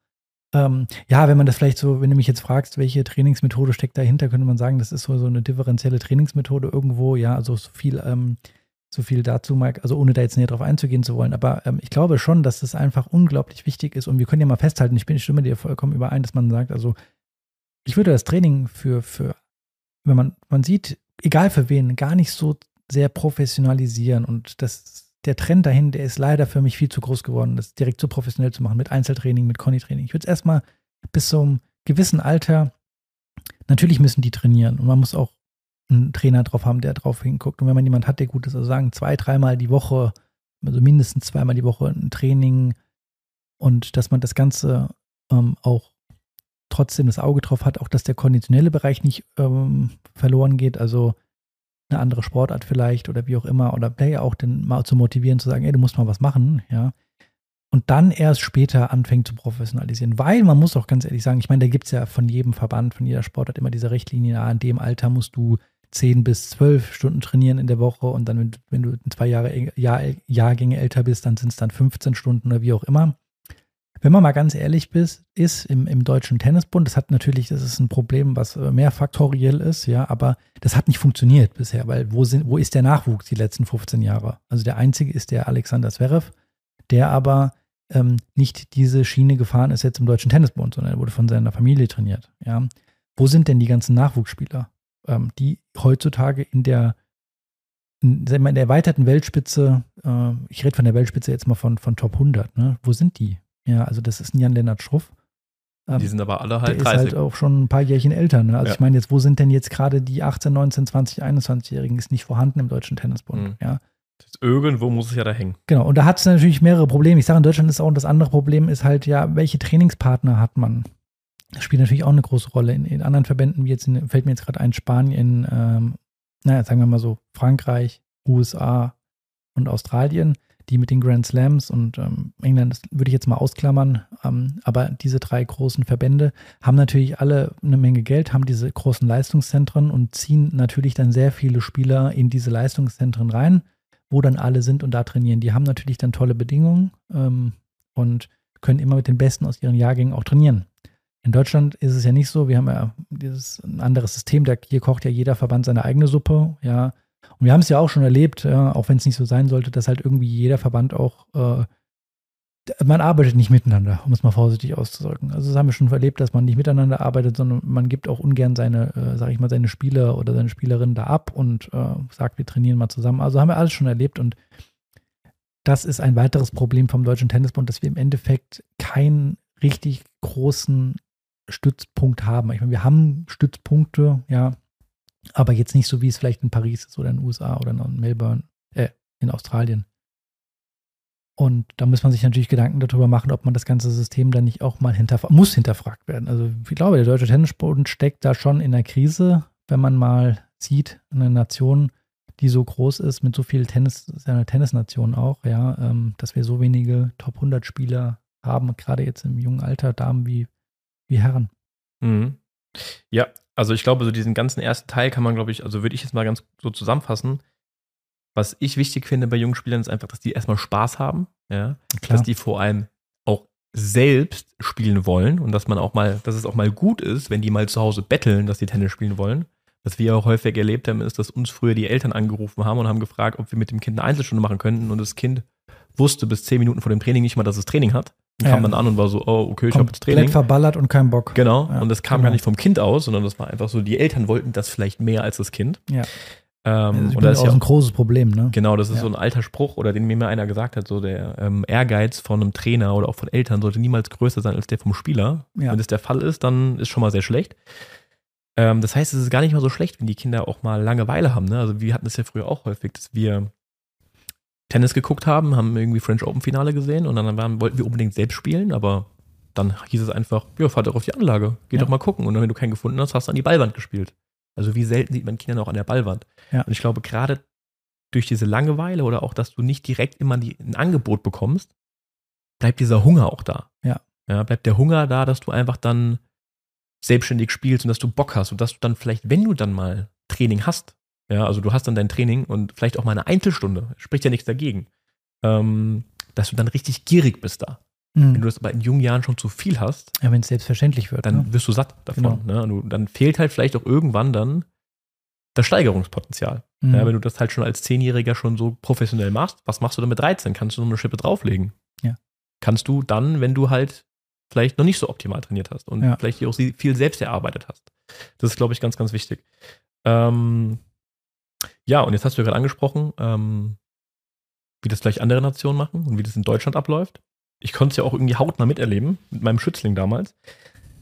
Ähm, ja, wenn man das vielleicht so, wenn du mich jetzt fragst, welche Trainingsmethode steckt dahinter, könnte man sagen, das ist so, so eine differenzielle Trainingsmethode irgendwo, ja, also so viel, ähm, so viel dazu, Marc, also ohne da jetzt näher drauf einzugehen zu wollen, aber ähm, ich glaube schon, dass das einfach unglaublich wichtig ist und wir können ja mal festhalten, ich bin, ich stimme dir vollkommen überein, dass man sagt, also ich würde das Training für, für wenn man, man sieht, egal für wen, gar nicht so sehr professionalisieren und das der Trend dahin, der ist leider für mich viel zu groß geworden, das direkt so professionell zu machen, mit Einzeltraining, mit Conditraining. Ich würde es erstmal bis zum gewissen Alter, natürlich müssen die trainieren und man muss auch einen Trainer drauf haben, der drauf hinguckt. Und wenn man jemanden hat, der gut ist, also sagen zwei, dreimal die Woche, also mindestens zweimal die Woche ein Training und dass man das Ganze ähm, auch trotzdem das Auge drauf hat, auch dass der konditionelle Bereich nicht ähm, verloren geht, also eine andere Sportart vielleicht oder wie auch immer oder Player auch dann mal zu motivieren, zu sagen, ey, du musst mal was machen, ja. Und dann erst später anfängt zu professionalisieren, weil man muss auch ganz ehrlich sagen, ich meine, da gibt es ja von jedem Verband, von jeder Sportart immer diese Richtlinie, ah, in dem Alter musst du zehn bis zwölf Stunden trainieren in der Woche und dann, wenn du, wenn du zwei Jahre, Jahr, Jahrgänge älter bist, dann sind es dann fünfzehn Stunden oder wie auch immer. Wenn man mal ganz ehrlich bist, ist im, im Deutschen Tennisbund, das hat natürlich, das ist ein Problem, was mehrfaktoriell ist, ja, aber das hat nicht funktioniert bisher, weil wo sind, wo ist der Nachwuchs die letzten fünfzehn Jahre? Also der einzige ist der Alexander Zverev, der aber ähm, nicht diese Schiene gefahren ist jetzt im Deutschen Tennisbund, sondern er wurde von seiner Familie trainiert, ja. Wo sind denn die ganzen Nachwuchsspieler, ähm, die heutzutage in der in der erweiterten Weltspitze, äh, ich rede von der Weltspitze jetzt mal von, von Top hundert, ne? Wo sind die? Ja, also das ist ein Jan-Lennart Schruff. Die ähm, sind aber alle halt dreißig. Der ist halt auch schon ein paar Jährchen älter. Ne? Also ja. ich meine jetzt, wo sind denn jetzt gerade die achtzehn, neunzehn, zwanzig, einundzwanzig-Jährigen? Ist nicht vorhanden im Deutschen Tennisbund. Mhm. Ja. Das irgendwo muss es ja da hängen. Genau, und da hat es natürlich mehrere Probleme. Ich sage, in Deutschland ist auch das andere Problem ist halt ja, welche Trainingspartner hat man? Das spielt natürlich auch eine große Rolle. In, in anderen Verbänden, wie jetzt in, fällt mir jetzt gerade ein, Spanien, ähm, naja, sagen wir mal so, Frankreich, U S A und Australien, die mit den Grand Slams und ähm, England, das würde ich jetzt mal ausklammern, ähm, aber diese drei großen Verbände haben natürlich alle eine Menge Geld, haben diese großen Leistungszentren und ziehen natürlich dann sehr viele Spieler in diese Leistungszentren rein, wo dann alle sind und da trainieren. Die haben natürlich dann tolle Bedingungen ähm, und können immer mit den Besten aus ihren Jahrgängen auch trainieren. In Deutschland ist es ja nicht so, wir haben ja dieses ein anderes System, da hier kocht ja jeder Verband seine eigene Suppe, ja. Und wir haben es ja auch schon erlebt, ja, auch wenn es nicht so sein sollte, dass halt irgendwie jeder Verband auch, äh, man arbeitet nicht miteinander, um es mal vorsichtig auszudrücken. Also das haben wir schon erlebt, dass man nicht miteinander arbeitet, sondern man gibt auch ungern seine, äh, sag ich mal, seine Spieler oder seine Spielerinnen da ab und äh, sagt, wir trainieren mal zusammen. Also haben wir alles schon erlebt und das ist ein weiteres Problem vom Deutschen Tennisbund, dass wir im Endeffekt keinen richtig großen Stützpunkt haben. Ich meine, wir haben Stützpunkte, ja, aber jetzt nicht so, wie es vielleicht in Paris ist oder in den U S A oder in Melbourne, äh, in Australien. Und da muss man sich natürlich Gedanken darüber machen, ob man das ganze System dann nicht auch mal hinterfragt, muss hinterfragt werden. Also ich glaube, der deutsche Tennisbund steckt da schon in der Krise, wenn man mal sieht, eine Nation, die so groß ist, mit so vielen Tennis, ist ja eine Tennisnation auch, ja, ähm, dass wir so wenige Top-hundert-Spieler haben, gerade jetzt im jungen Alter, Damen wie, wie Herren. Mhm. Ja, also ich glaube, so diesen ganzen ersten Teil kann man, glaube ich, also würde ich jetzt mal ganz so zusammenfassen. was ich wichtig finde bei jungen Spielern, ist einfach, dass die erstmal Spaß haben, ja, Klar. dass die vor allem auch selbst spielen wollen und dass man auch mal, dass es auch mal gut ist, wenn die mal zu Hause betteln, dass die Tennis spielen wollen. Was wir auch häufig erlebt haben, ist, dass uns früher die Eltern angerufen haben und haben gefragt, ob wir mit dem Kind eine Einzelstunde machen könnten, und das Kind wusste bis zehn Minuten vor dem Training nicht mal, dass es Training hat. Und ja. kam dann an und war so, oh, okay, ich habe jetzt Training. Komplett verballert und kein Bock. Genau, ja, und das kam genau. gar nicht vom Kind aus, sondern das war einfach so, die Eltern wollten das vielleicht mehr als das Kind. Ja. Ähm, das und das ist ja auch ein großes Problem, ne? Genau, das ist ja. so ein alter Spruch, oder den mir mal einer gesagt hat, so der ähm, Ehrgeiz von einem Trainer oder auch von Eltern sollte niemals größer sein als der vom Spieler. Ja. Wenn das der Fall ist, dann ist schon mal sehr schlecht. Ähm, das heißt, es ist gar nicht mal so schlecht, wenn die Kinder auch mal Langeweile haben, ne? Also wir hatten es ja früher auch häufig, dass wir Tennis geguckt haben, haben irgendwie French Open Finale gesehen und dann waren, wollten wir unbedingt selbst spielen, aber dann hieß es einfach, ja, fahr doch auf die Anlage, geh ja. doch mal gucken. Und dann, wenn du keinen gefunden hast, hast du an die Ballwand gespielt. Also wie selten sieht man Kinder auch an der Ballwand. Ja. Und ich glaube, gerade durch diese Langeweile oder auch, dass du nicht direkt immer die, ein Angebot bekommst, bleibt dieser Hunger auch da. Ja. Ja, bleibt der Hunger da, dass du einfach dann selbstständig spielst und dass du Bock hast und dass du dann vielleicht, wenn du dann mal Training hast, ja, also du hast dann dein Training und vielleicht auch mal eine Einzelstunde, spricht ja nichts dagegen, ähm, dass du dann richtig gierig bist da. Mhm. Wenn du das aber in jungen Jahren schon zu viel hast, ja, wenn es selbstverständlich wird, dann ne? wirst du satt davon. Genau. Ne? Und du, dann fehlt halt vielleicht auch irgendwann dann das Steigerungspotenzial. Mhm. Ja, wenn du das halt schon als Zehnjähriger schon so professionell machst, was machst du dann mit dreizehn? Kannst du noch eine Schippe drauflegen? Ja. Kannst du dann, wenn du halt vielleicht noch nicht so optimal trainiert hast und ja. vielleicht auch viel selbst erarbeitet hast. Das ist, glaube ich, ganz, ganz wichtig. Ähm, Ja, und jetzt hast du ja gerade angesprochen, ähm, wie das vielleicht andere Nationen machen und wie das in Deutschland abläuft. Ich konnte es ja auch irgendwie hautnah miterleben, mit meinem Schützling damals,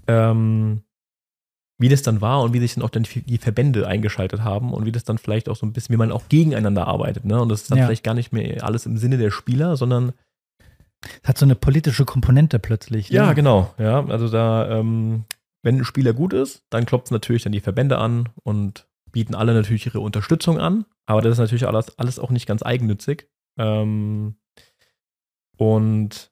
ähm, wie das dann war und wie sich dann auch dann die Verbände eingeschaltet haben und wie das dann vielleicht auch so ein bisschen, wie man auch gegeneinander arbeitet, ne? Und das ist dann ja. vielleicht gar nicht mehr alles im Sinne der Spieler, sondern es hat so eine politische Komponente plötzlich. Ja, ne? genau. Ja, also da, ähm, wenn ein Spieler gut ist, dann klopft es natürlich dann die Verbände an und bieten alle natürlich ihre Unterstützung an, aber das ist natürlich alles, alles auch nicht ganz eigennützig. Ähm, und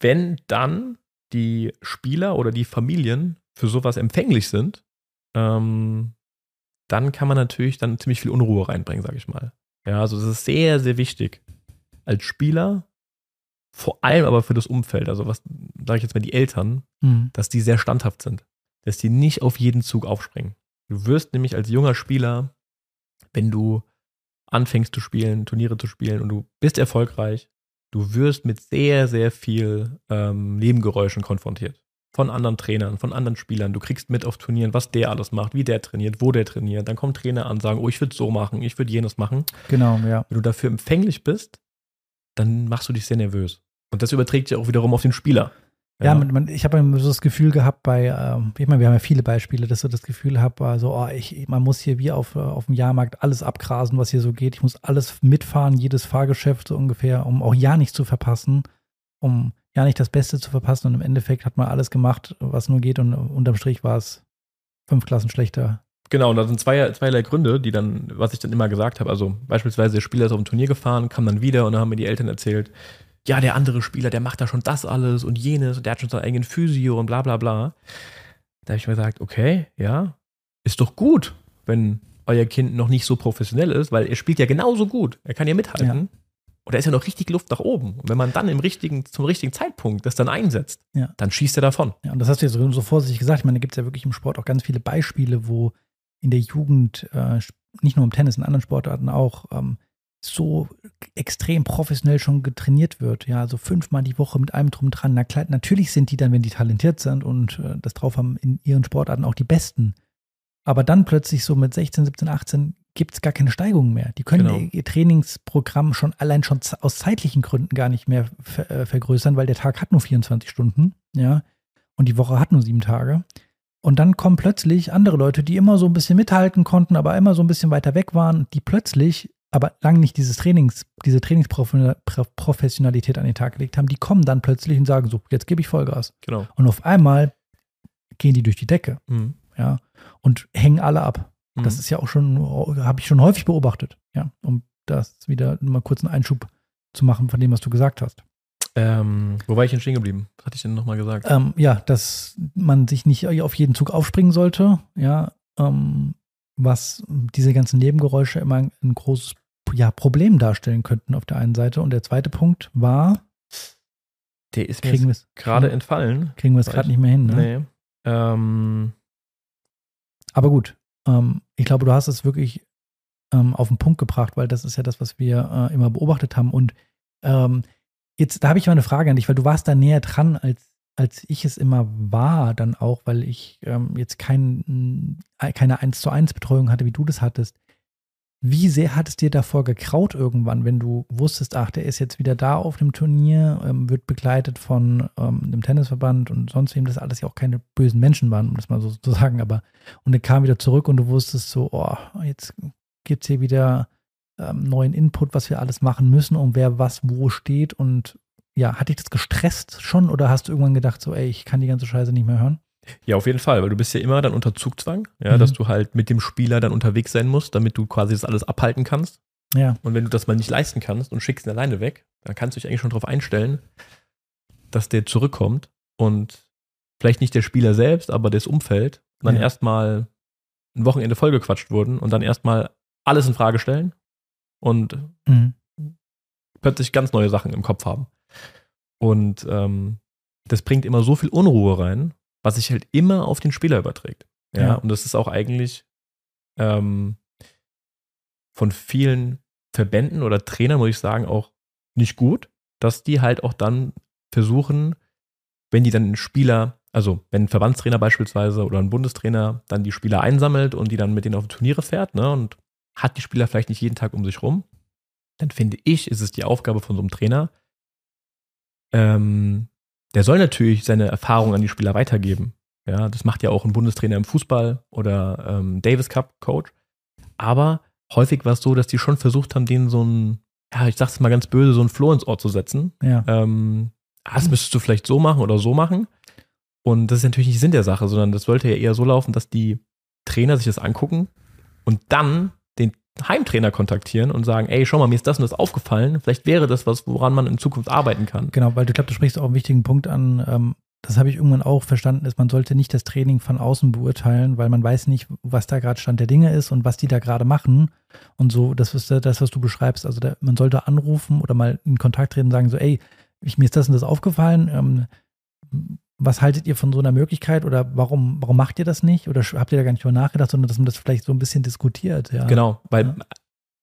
wenn dann die Spieler oder die Familien für sowas empfänglich sind, ähm, dann kann man natürlich dann ziemlich viel Unruhe reinbringen, sage ich mal. Ja, also das ist sehr, sehr wichtig. Als Spieler, vor allem aber für das Umfeld, also was sage ich jetzt mal, die Eltern, mhm. dass die sehr standhaft sind, dass die nicht auf jeden Zug aufspringen. Du wirst nämlich als junger Spieler, wenn du anfängst zu spielen, Turniere zu spielen und du bist erfolgreich, du wirst mit sehr, sehr viel ähm, Nebengeräuschen konfrontiert. Von anderen Trainern, von anderen Spielern. Du kriegst mit auf Turnieren, was der alles macht, wie der trainiert, wo der trainiert. Dann kommen Trainer an und sagen, oh, ich würde so machen, ich würde jenes machen. Genau, ja. Wenn du dafür empfänglich bist, dann machst du dich sehr nervös. Und das überträgt sich auch wiederum auf den Spieler. Ja, ja man, ich habe so das Gefühl gehabt bei, ähm, ich meine, wir haben ja viele Beispiele, dass ich das Gefühl habe, also, oh, ich, man muss hier wie auf, auf dem Jahrmarkt alles abgrasen, was hier so geht. Ich muss alles mitfahren, jedes Fahrgeschäft so ungefähr, um auch ja nicht zu verpassen, um ja nicht das Beste zu verpassen. Und im Endeffekt hat man alles gemacht, was nur geht, und unterm Strich war es fünf Klassen schlechter. Genau, und da sind zwei, zweierlei Gründe, die dann, was ich dann immer gesagt habe, also beispielsweise der Spieler ist auf dem Turnier gefahren, kam dann wieder und dann haben mir die Eltern erzählt, ja, der andere Spieler, der macht da schon das alles und jenes und der hat schon seinen eigenen Physio und bla bla bla. Da habe ich mir gesagt, okay, ja, ist doch gut, wenn euer Kind noch nicht so professionell ist, weil er spielt ja genauso gut, er kann ja mithalten. Ja. Und da ist ja noch richtig Luft nach oben. Und wenn man dann im richtigen, zum richtigen Zeitpunkt das dann einsetzt, ja. dann schießt er davon. Ja, und das hast du jetzt so, so vorsichtig gesagt. Ich meine, da gibt es ja wirklich im Sport auch ganz viele Beispiele, wo in der Jugend, äh, nicht nur im Tennis, in anderen Sportarten auch, ähm, so extrem professionell schon getrainiert wird, ja, also fünfmal die Woche mit einem drum dran. Na klar, natürlich sind die dann, wenn die talentiert sind und äh, das drauf haben, in ihren Sportarten auch die Besten. Aber dann plötzlich so mit sechzehn, siebzehn, achtzehn gibt es gar keine Steigerung mehr. Die können genau. ihr Trainingsprogramm schon allein schon z- aus zeitlichen Gründen gar nicht mehr ver- äh, vergrößern, weil der Tag hat nur vierundzwanzig Stunden, ja, und die Woche hat nur sieben Tage. Und dann kommen plötzlich andere Leute, die immer so ein bisschen mithalten konnten, aber immer so ein bisschen weiter weg waren, die plötzlich aber lange nicht dieses Trainings, diese Trainingsprofessionalität an den Tag gelegt haben, die kommen dann plötzlich und sagen so, jetzt gebe ich Vollgas. Genau. Und auf einmal gehen die durch die Decke, mhm. ja, und hängen alle ab. Mhm. Das ist ja auch schon, habe ich schon häufig beobachtet, ja, um das wieder mal kurz einen Einschub zu machen von dem, was du gesagt hast. Ähm, wo war ich denn stehen geblieben? Was hatte ich denn nochmal gesagt? Ähm, ja, dass man sich nicht auf jeden Zug aufspringen sollte, ja, ähm, was diese ganzen Nebengeräusche immer ein großes ja, Problem darstellen könnten auf der einen Seite. Und der zweite Punkt war, der ist mir gerade entfallen. Kriegen wir es gerade nicht mehr hin, ne? Nee. Ähm. Aber gut, ähm, ich glaube, du hast es wirklich ähm, auf den Punkt gebracht, weil das ist ja das, was wir äh, immer beobachtet haben. Und ähm, jetzt, da habe ich mal eine Frage an dich, weil du warst da näher dran, als, als ich es immer war dann auch, weil ich ähm, jetzt kein, keine eins zu eins Betreuung hatte, wie du das hattest. Wie sehr hat es dir davor gekraut irgendwann, wenn du wusstest, ach, der ist jetzt wieder da auf dem Turnier, ähm, wird begleitet von ähm, einem Tennisverband und sonst wem, das alles ja auch keine bösen Menschen waren, um das mal so zu sagen, aber und dann kam wieder zurück und du wusstest so, oh, jetzt gibt es hier wieder ähm, neuen Input, was wir alles machen müssen und wer was wo steht und ja, hat dich das gestresst schon oder hast du irgendwann gedacht so, ey, ich kann die ganze Scheiße nicht mehr hören? Ja, auf jeden Fall, weil du bist ja immer dann unter Zugzwang, ja, mhm. dass du halt mit dem Spieler dann unterwegs sein musst, damit du quasi das alles abhalten kannst. Ja. Und wenn du das mal nicht leisten kannst und schickst ihn alleine weg, dann kannst du dich eigentlich schon darauf einstellen, dass der zurückkommt und vielleicht nicht der Spieler selbst, aber das Umfeld und dann ja. erstmal ein Wochenende vollgequatscht wurden und dann erstmal alles in Frage stellen und mhm. plötzlich ganz neue Sachen im Kopf haben. Und ähm, das bringt immer so viel Unruhe rein, was sich halt immer auf den Spieler überträgt. Ja, ja. Und das ist auch eigentlich ähm, von vielen Verbänden oder Trainern, muss ich sagen, auch nicht gut, dass die halt auch dann versuchen, wenn die dann einen Spieler, also wenn ein Verbandstrainer beispielsweise oder ein Bundestrainer dann die Spieler einsammelt und die dann mit denen auf Turniere fährt, ne, und hat die Spieler vielleicht nicht jeden Tag um sich rum, dann finde ich, ist es die Aufgabe von so einem Trainer, ähm, der soll natürlich seine Erfahrung an die Spieler weitergeben. Ja, das macht ja auch ein Bundestrainer im Fußball oder ähm, Davis Cup Coach. Aber häufig war es so, dass die schon versucht haben, denen so ein, ja, ich sag's mal ganz böse, so ein Floh ins Ohr zu setzen. Ja. Ähm, das müsstest du vielleicht so machen oder so machen. Und das ist natürlich nicht Sinn der Sache, sondern das sollte ja eher so laufen, dass die Trainer sich das angucken und dann den Heimtrainer kontaktieren und sagen, ey, schau mal, mir ist das und das aufgefallen, vielleicht wäre das was, woran man in Zukunft arbeiten kann. Genau, weil du glaubst, du sprichst auch einen wichtigen Punkt an, ähm, das habe ich irgendwann auch verstanden, ist, man sollte nicht das Training von außen beurteilen, weil man weiß nicht, was da gerade Stand der Dinge ist und was die da gerade machen und so, das ist das, was du beschreibst, also da, man sollte anrufen oder mal in Kontakt treten und sagen so, ey, ich, mir ist das und das aufgefallen, ähm, was haltet ihr von so einer Möglichkeit oder warum, warum macht ihr das nicht? Oder habt ihr da gar nicht drüber nachgedacht, sondern dass man das vielleicht so ein bisschen diskutiert? Ja. Genau, weil ja.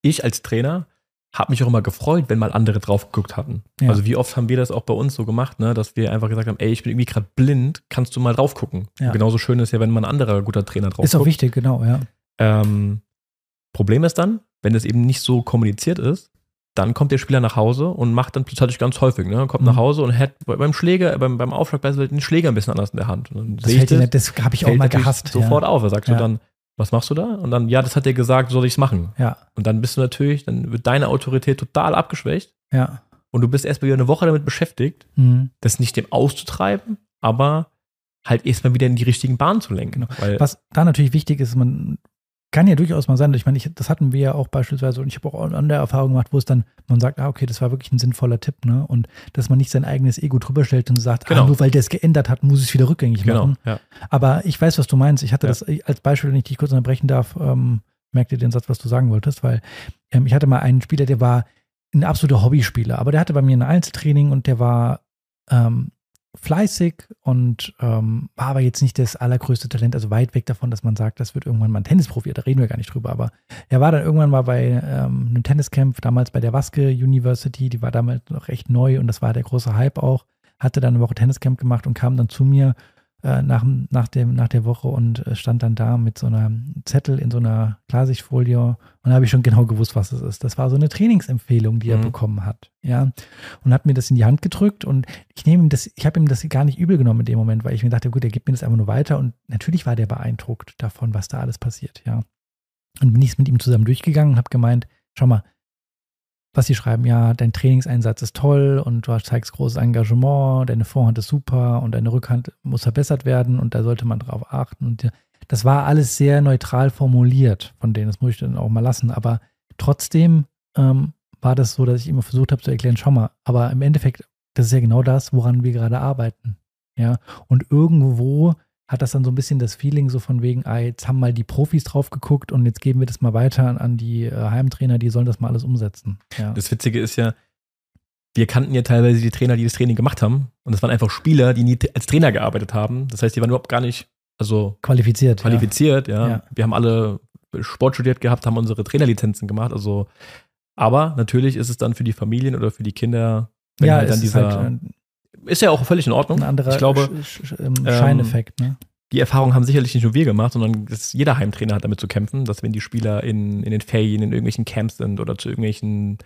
ich als Trainer habe mich auch immer gefreut, wenn mal andere drauf geguckt hatten. Ja. Also wie oft haben wir das auch bei uns so gemacht, ne? Dass wir einfach gesagt haben, ey, ich bin irgendwie gerade blind, kannst du mal drauf gucken? Ja. Genauso schön ist ja, wenn mal ein anderer guter Trainer drauf guckt. Ist auch wichtig, genau, ja. Ähm, Problem ist dann, wenn das eben nicht so kommuniziert ist, dann kommt der Spieler nach Hause und macht dann, das hatte ich ganz häufig, ne, kommt mhm. nach Hause und hat beim Schläger, beim, beim Aufschlag besser den Schläger ein bisschen anders in der Hand. Und das hält ihn, das habe ich auch mal gehasst. Sofort ja. auf. Er sagt ja. so dann, was machst du da? Und dann, ja, das hat er gesagt, soll ich es machen? Ja. Und dann bist du natürlich, dann wird deine Autorität total abgeschwächt. Ja. Und du bist erstmal wieder eine Woche damit beschäftigt, mhm. das nicht dem auszutreiben, aber halt erstmal wieder in die richtigen Bahnen zu lenken. Genau. Weil was da natürlich wichtig ist, man kann ja durchaus mal sein. Ich meine, ich, das hatten wir ja auch beispielsweise und ich habe auch andere Erfahrungen gemacht, wo es dann, man sagt, ah, okay, das war wirklich ein sinnvoller Tipp, ne? Und dass man nicht sein eigenes Ego drüber stellt und sagt, genau. ah, nur weil der es geändert hat, muss ich es wieder rückgängig genau. machen. Ja. Aber ich weiß, was du meinst. Ich hatte ja. das als Beispiel, wenn ich dich kurz unterbrechen darf, ähm, merk dir den Satz, was du sagen wolltest, weil ähm, ich hatte mal einen Spieler, der war ein absoluter Hobbyspieler, aber der hatte bei mir ein Einzeltraining und der war ähm, fleißig und ähm, war aber jetzt nicht das allergrößte Talent, also weit weg davon, dass man sagt, das wird irgendwann mal ein Tennisprofi, da reden wir gar nicht drüber, aber er war dann irgendwann mal bei ähm, einem Tenniscamp, damals bei der Waske University, die war damals noch echt neu und das war der große Hype auch, hatte dann eine Woche Tenniscamp gemacht und kam dann zu mir äh, nach, nach, dem, nach der Woche und stand dann da mit so einem Zettel in so einer Klarsichtfolie und da habe ich schon genau gewusst, was es ist. Das war so eine Trainingsempfehlung, die er mhm. bekommen hat. Ja, und hat mir das in die Hand gedrückt und ich nehme ihm das, ich habe ihm das gar nicht übel genommen in dem Moment, weil ich mir dachte, gut, er gibt mir das einfach nur weiter und natürlich war der beeindruckt davon, was da alles passiert, ja. Und bin ich es mit ihm zusammen durchgegangen und habe gemeint, schau mal, was sie schreiben, ja, dein Trainingseinsatz ist toll und du zeigst großes Engagement, deine Vorhand ist super und deine Rückhand muss verbessert werden und da sollte man drauf achten und das war alles sehr neutral formuliert von denen, das muss ich dann auch mal lassen, aber trotzdem ähm, war das so, dass ich immer versucht habe zu erklären, schau mal, aber im Endeffekt, das ist ja genau das, woran wir gerade arbeiten, ja, und irgendwo hat das dann so ein bisschen das Feeling so von wegen, ah, jetzt haben mal die Profis drauf geguckt und jetzt geben wir das mal weiter an die Heimtrainer, die sollen das mal alles umsetzen. Ja. Das Witzige ist ja, wir kannten ja teilweise die Trainer, die das Training gemacht haben und das waren einfach Spieler, die nie als Trainer gearbeitet haben. Das heißt, die waren überhaupt gar nicht also qualifiziert. Qualifiziert, ja. ja. ja. Wir haben alle Sport studiert gehabt, haben unsere Trainerlizenzen gemacht, also aber natürlich ist es dann für die Familien oder für die Kinder, wenn ja, halt dann dieser halt ein, ist ja auch völlig in Ordnung. Ein anderer ich glaube, Sch- Sch- Scheineffekt. Ähm, ne? Die Erfahrung haben sicherlich nicht nur wir gemacht, sondern dass jeder Heimtrainer hat damit zu kämpfen, dass wenn die Spieler in, in den Ferien, in irgendwelchen Camps sind oder zu irgendwelchen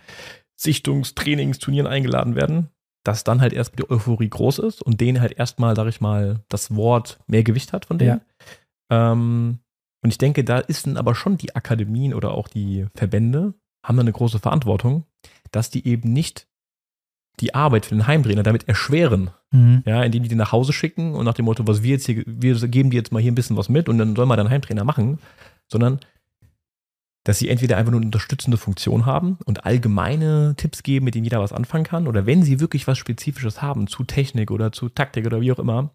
Sichtungstrainingsturnieren eingeladen werden, dass dann halt erst die Euphorie groß ist und denen halt erstmal, sag ich mal, das Wort mehr Gewicht hat von denen. Ja. Ähm, und ich denke, da ist dann aber schon die Akademien oder auch die Verbände haben da eine große Verantwortung, dass die eben nicht die Arbeit für den Heimtrainer damit erschweren, mhm. ja, indem die den nach Hause schicken und nach dem Motto, was wir jetzt hier, wir geben dir jetzt mal hier ein bisschen was mit und dann soll mal dein Heimtrainer machen, sondern dass sie entweder einfach nur eine unterstützende Funktion haben und allgemeine Tipps geben, mit denen jeder was anfangen kann oder wenn sie wirklich was Spezifisches haben zu Technik oder zu Taktik oder wie auch immer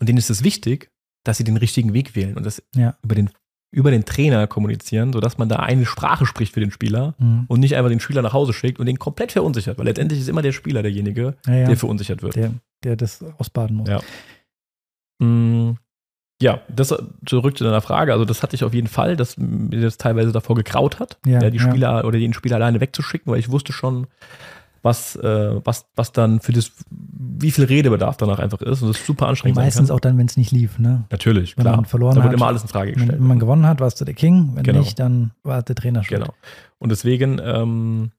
und denen ist es wichtig, dass sie den richtigen Weg wählen und das ja. über den über den Trainer kommunizieren, sodass man da eine Sprache spricht für den Spieler mhm. und nicht einfach den Spieler nach Hause schickt und den komplett verunsichert, weil letztendlich ist immer der Spieler derjenige, ja, ja. der verunsichert wird. Der, der das ausbaden muss. Ja. Mm, ja, das zurück zu deiner Frage. Also das hatte ich auf jeden Fall, dass mir das teilweise davor gekraut hat, ja, ja, die Spieler ja. oder den Spieler alleine wegzuschicken, weil ich wusste schon, was, äh, was, was dann für das, wie viel Redebedarf danach einfach ist. Und das ist super anstrengend. Und meistens auch dann, wenn es nicht lief, ne? Natürlich, wenn klar. man verloren da wird hat, immer alles in Frage gestellt. Wenn, wenn man gewonnen hat, warst du der King. Wenn genau. nicht, dann war der Trainer schuld. Genau. Und deswegen, ähm,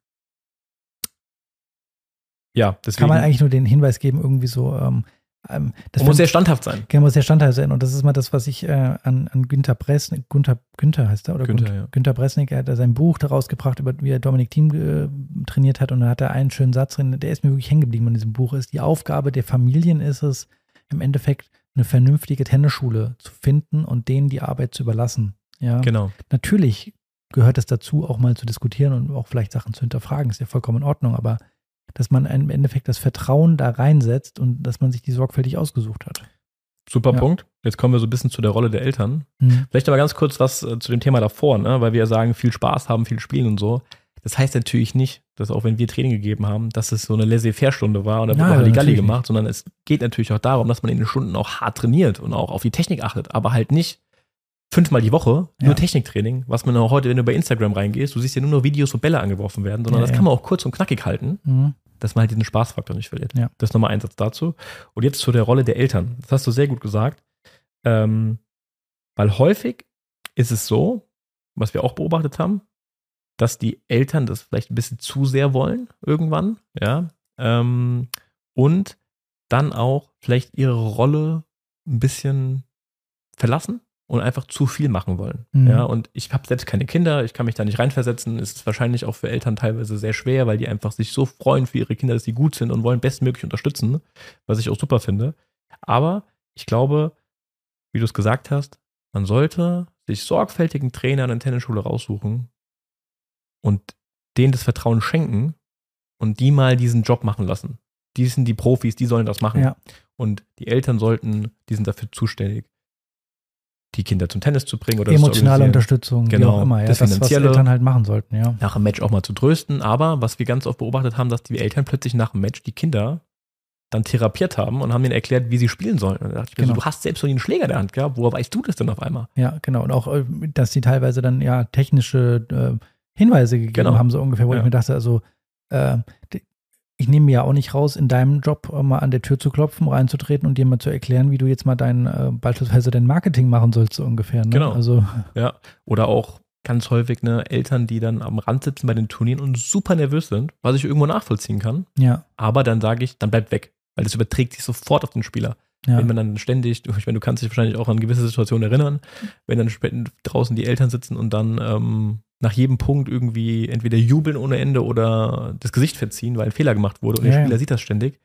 ja, deswegen. Kann man eigentlich nur den Hinweis geben, irgendwie so, ähm, ähm, das muss sehr standhaft sein. Genau, muss sehr standhaft sein. Und das ist mal das, was ich äh, an, an Günter Bresnick, Günter, Günter heißt er, oder Günter, Günter, ja. Günter Bresnick, er hat da sein Buch daraus gebracht, über wie er Dominik Thiem äh, trainiert hat. Und da hat er einen schönen Satz drin, der ist mir wirklich hängen geblieben in diesem Buch, ist, die Aufgabe der Familien ist es, im Endeffekt eine vernünftige Tennisschule zu finden und denen die Arbeit zu überlassen. Ja, genau. Natürlich gehört es dazu, auch mal zu diskutieren und auch vielleicht Sachen zu hinterfragen, ist ja vollkommen in Ordnung, aber dass man im Endeffekt das Vertrauen da reinsetzt und dass man sich die sorgfältig ausgesucht hat. Super ja. Punkt. Jetzt kommen wir so ein bisschen zu der Rolle der Eltern. Mhm. Vielleicht aber ganz kurz was äh, zu dem Thema davor, ne? Weil wir ja sagen, viel Spaß haben, viel spielen und so. Das heißt natürlich nicht, dass auch wenn wir Training gegeben haben, dass es so eine Laissez-faire-Stunde war und da wird auch die Galli gemacht, sondern es geht natürlich auch darum, dass man in den Stunden auch hart trainiert und auch auf die Technik achtet, aber halt nicht fünfmal die Woche, nur ja. Techniktraining, was man auch heute, wenn du bei Instagram reingehst, du siehst ja nur noch Videos, wo Bälle angeworfen werden, sondern ja, das ja. kann man auch kurz und knackig halten, mhm. dass man halt diesen Spaßfaktor nicht verliert. Ja. Das ist nochmal ein Satz dazu. Und jetzt zu der Rolle der Eltern. Das hast du sehr gut gesagt. Ähm, weil häufig ist es so, was wir auch beobachtet haben, dass die Eltern das vielleicht ein bisschen zu sehr wollen irgendwann, ja, ähm, und dann auch vielleicht ihre Rolle ein bisschen verlassen und einfach zu viel machen wollen. Mhm. Ja, und ich habe selbst keine Kinder, ich kann mich da nicht reinversetzen. Es ist wahrscheinlich auch für Eltern teilweise sehr schwer, weil die einfach sich so freuen für ihre Kinder, dass sie gut sind und wollen bestmöglich unterstützen, was ich auch super finde. Aber ich glaube, wie du es gesagt hast, man sollte sich sorgfältigen Trainer in der Tennisschule raussuchen und denen das Vertrauen schenken und die mal diesen Job machen lassen. Die sind die Profis, die sollen das machen. Ja. Und die Eltern sollten, die sind dafür zuständig, die Kinder zum Tennis zu bringen oder emotionale Unterstützung, genau, wie auch immer. Ja, das, das was Eltern halt machen sollten, ja. Nach dem Match auch mal zu trösten, aber was wir ganz oft beobachtet haben, dass die Eltern plötzlich nach dem Match die Kinder dann therapiert haben und haben ihnen erklärt, wie sie spielen sollen. Und da dachte ich mir, genau. so, du hast selbst so einen Schläger in der Hand gehabt, woher weißt du das denn auf einmal? Ja, genau. Und auch, dass die teilweise dann ja technische äh, Hinweise gegeben genau. haben, so ungefähr, wo ja. ich mir dachte, also äh, die, ich nehme mir ja auch nicht raus, in deinem Job mal an der Tür zu klopfen, reinzutreten und dir mal zu erklären, wie du jetzt mal dein, äh, beispielsweise dein Marketing machen sollst, so ungefähr. Ne? Genau. Also, ja. Oder auch ganz häufig ne, Eltern, die dann am Rand sitzen bei den Turnieren und super nervös sind, was ich irgendwo nachvollziehen kann. Ja. Aber dann sage ich, dann bleibt weg, weil das überträgt sich sofort auf den Spieler. Ja. Wenn man dann ständig, ich meine, du kannst dich wahrscheinlich auch an gewisse Situationen erinnern, wenn dann draußen die Eltern sitzen und dann ähm, nach jedem Punkt irgendwie entweder jubeln ohne Ende oder das Gesicht verziehen, weil ein Fehler gemacht wurde und ja, der Spieler ja. sieht das ständig.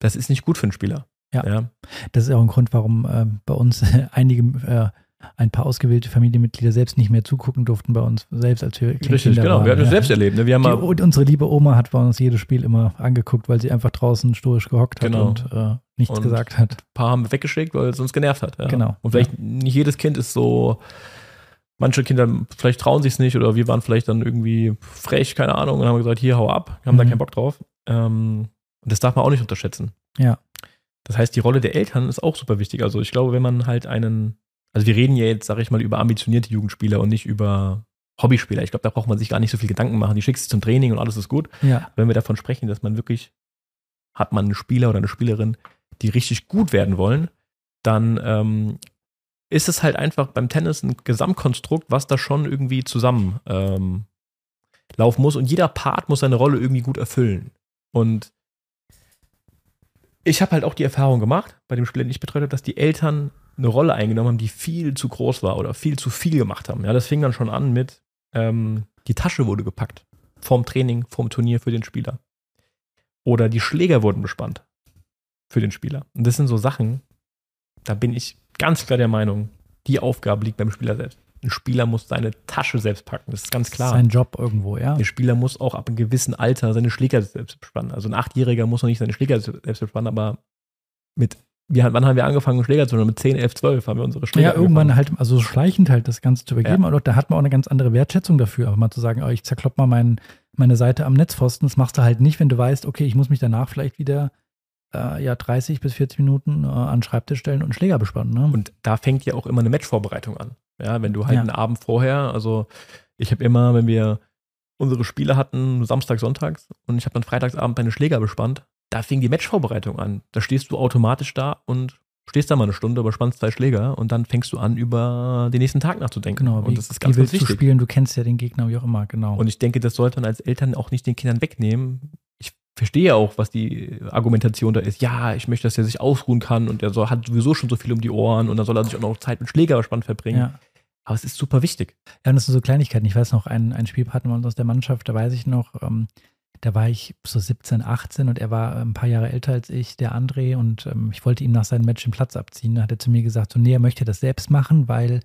Das ist nicht gut für einen Spieler. Ja, ja. Das ist auch ein Grund, warum äh, bei uns einige äh, ein paar ausgewählte Familienmitglieder selbst nicht mehr zugucken durften bei uns selbst, als wir Kinder Richtig, genau. Waren. Wir hatten es ja. selbst erlebt. Ne? Wir haben Die, mal unsere liebe Oma hat bei uns jedes Spiel immer angeguckt, weil sie einfach draußen stoisch gehockt hat genau. und äh, nichts und gesagt hat. Ein paar haben wir weggeschickt, weil es uns genervt hat. Ja. Genau. Und vielleicht ja. nicht jedes Kind ist so... Manche Kinder vielleicht trauen sich es nicht oder wir waren vielleicht dann irgendwie frech, keine Ahnung, und haben gesagt, hier, hau ab, haben mhm. da keinen Bock drauf. Ähm, und das darf man auch nicht unterschätzen. Ja. Das heißt, die Rolle der Eltern ist auch super wichtig. Also ich glaube, wenn man halt einen, also wir reden ja jetzt, sag ich mal, über ambitionierte Jugendspieler und nicht über Hobbyspieler. Ich glaube, da braucht man sich gar nicht so viel Gedanken machen. Die schickst du zum Training und alles ist gut. Ja. Wenn wir davon sprechen, dass man wirklich, hat man einen Spieler oder eine Spielerin, die richtig gut werden wollen, dann ähm, ist es halt einfach beim Tennis ein Gesamtkonstrukt, was da schon irgendwie zusammen ähm, laufen muss. Und jeder Part muss seine Rolle irgendwie gut erfüllen. Und ich habe halt auch die Erfahrung gemacht, bei dem Spiel, den ich betreut habe, dass die Eltern eine Rolle eingenommen haben, die viel zu groß war oder viel zu viel gemacht haben. Ja, das fing dann schon an mit, ähm, die Tasche wurde gepackt. Vorm Training, vorm Turnier für den Spieler. Oder die Schläger wurden bespannt für den Spieler. Und das sind so Sachen, da bin ich ganz klar der Meinung, die Aufgabe liegt beim Spieler selbst. Ein Spieler muss seine Tasche selbst packen, das ist ganz klar. Das ist sein Job irgendwo, ja. Der Spieler muss auch ab einem gewissen Alter seine Schläger selbst bespannen. Also ein Achtjähriger muss noch nicht seine Schläger selbst bespannen, aber mit, wie, wann haben wir angefangen, Schläger zu machen? Mit zehn, elf, zwölf haben wir unsere Schläger. Ja, irgendwann angefangen. Halt, also schleichend halt das Ganze zu übergeben. Ja. Aber da hat man auch eine ganz andere Wertschätzung dafür, aber mal zu sagen, oh, ich zerklopp mal mein, meine Seite am Netzpfosten, das machst du halt nicht, wenn du weißt, okay, ich muss mich danach vielleicht wieder ja dreißig bis vierzig Minuten äh, an den Schreibtisch stellen und Schläger bespannen. Ne? Und da fängt ja auch immer eine Matchvorbereitung an. Ja, wenn du halt ja. einen Abend vorher, also ich habe immer, wenn wir unsere Spiele hatten, samstags, sonntags und ich habe dann freitagsabend meine Schläger bespannt, da fing die Matchvorbereitung an. Da stehst du automatisch da und stehst da mal eine Stunde, überspannst zwei Schläger und dann fängst du an, über den nächsten Tag nachzudenken. Genau, wie, und das ist ganz, wie willst ganz du spielen? Du kennst ja den Gegner, wie auch immer, genau. Und ich denke, das sollte man als Eltern auch nicht den Kindern wegnehmen. Verstehe auch, was die Argumentation da ist. Ja, ich möchte, dass er sich ausruhen kann und er soll, hat sowieso schon so viel um die Ohren und dann soll er sich auch noch Zeit mit Schlägerbespann verbringen. Ja. Aber es ist super wichtig. Ja, und das sind so Kleinigkeiten. Ich weiß noch, ein, ein Spielpartner aus der Mannschaft, da weiß ich noch, ähm, da war ich so siebzehn, achtzehn und er war ein paar Jahre älter als ich, der André, und ähm, ich wollte ihm nach seinem Match den Platz abziehen. Da hat er zu mir gesagt, so, nee, er möchte das selbst machen, weil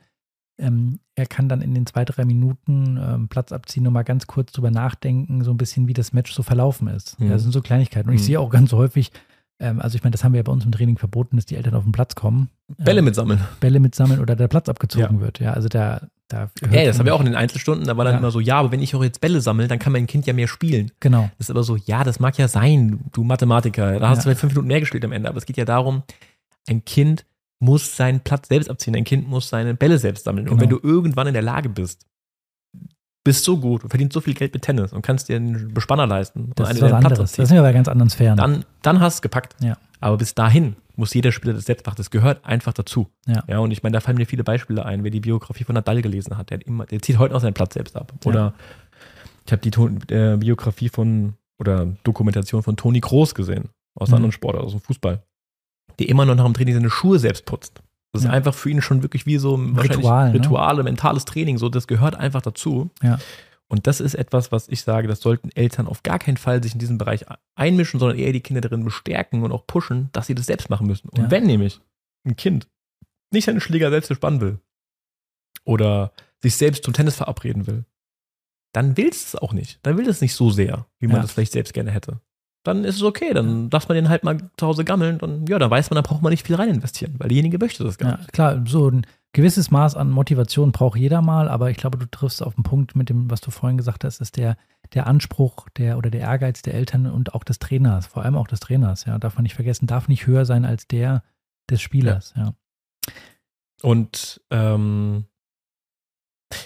Ähm, er kann dann in den zwei, drei Minuten ähm, Platz abziehen und mal ganz kurz drüber nachdenken, so ein bisschen, wie das Match so verlaufen ist. Mhm. Das sind so Kleinigkeiten. Und mhm. ich sehe auch ganz häufig, ähm, also ich meine, das haben wir ja bei uns im Training verboten, dass die Eltern auf den Platz kommen. Bälle ähm, mitsammeln. Bälle mitsammeln oder der Platz abgezogen ja. wird. Ja, also da, da hey, das haben wir auch in den Einzelstunden, da war dann ja. immer so, ja, aber wenn ich auch jetzt Bälle sammle, dann kann mein Kind ja mehr spielen. Genau. Das ist aber so, ja, das mag ja sein, du Mathematiker, da hast ja. du vielleicht fünf Minuten mehr gespielt am Ende, aber es geht ja darum, ein Kind muss seinen Platz selbst abziehen. Ein Kind muss seine Bälle selbst sammeln. Genau. Und wenn du irgendwann in der Lage bist, bist so gut und verdienst so viel Geld mit Tennis und kannst dir einen Bespanner leisten. Das und ist was anderes. Das sind ja bei ganz anderen Sphären. Dann, dann hast du es gepackt. Ja. Aber bis dahin muss jeder Spieler das selbst machen. Das gehört einfach dazu. Ja. Ja, und ich meine, da fallen mir viele Beispiele ein. Wer die Biografie von Nadal gelesen hat, der, hat immer, der zieht heute auch seinen Platz selbst ab. Oder ja. ich habe die Ton, äh, Biografie von oder Dokumentation von Toni Kroos gesehen. Aus mhm. einem anderen Sport, aus dem Fußball. Der immer noch nach dem Training seine Schuhe selbst putzt. Das ja. ist einfach für ihn schon wirklich wie so ein Ritual, Rituale, ne? Mentales Training, so, das gehört einfach dazu. Ja. Und das ist etwas, was ich sage, das sollten Eltern auf gar keinen Fall sich in diesem Bereich einmischen, sondern eher die Kinder darin bestärken und auch pushen, dass sie das selbst machen müssen. Und ja. wenn nämlich ein Kind nicht seine Schläger selbst bespannen will oder sich selbst zum Tennis verabreden will, dann will es auch nicht. Dann will es nicht so sehr, wie man ja. das vielleicht selbst gerne hätte. Dann ist es okay, dann darf man den halt mal zu Hause gammeln und ja, dann weiß man, da braucht man nicht viel rein investieren, weil derjenige möchte das gar nicht. Ja, klar, so ein gewisses Maß an Motivation braucht jeder mal, aber ich glaube, du triffst auf den Punkt mit dem, was du vorhin gesagt hast, ist der, der Anspruch der oder der Ehrgeiz der Eltern und auch des Trainers, vor allem auch des Trainers, ja, darf man nicht vergessen, darf nicht höher sein als der des Spielers, ja. ja. Und ähm,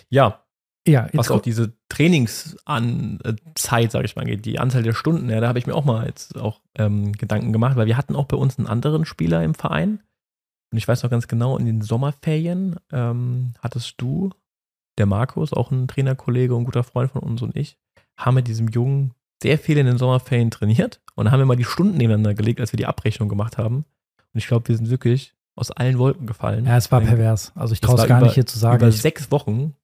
ja, Ja, was auch diese Trainingszeit, sage ich mal, geht, die Anzahl der Stunden, ja, da habe ich mir auch mal jetzt auch ähm, Gedanken gemacht, weil wir hatten auch bei uns einen anderen Spieler im Verein und ich weiß noch ganz genau, in den Sommerferien ähm, hattest du, der Markus, auch ein Trainerkollege und ein guter Freund von uns und ich, haben mit diesem Jungen sehr viel in den Sommerferien trainiert und haben wir mal die Stunden nebeneinander gelegt, als wir die Abrechnung gemacht haben und ich glaube, wir sind wirklich aus allen Wolken gefallen. Ja, es war pervers, also ich traue es gar über, nicht hier zu sagen. Über sechs Wochen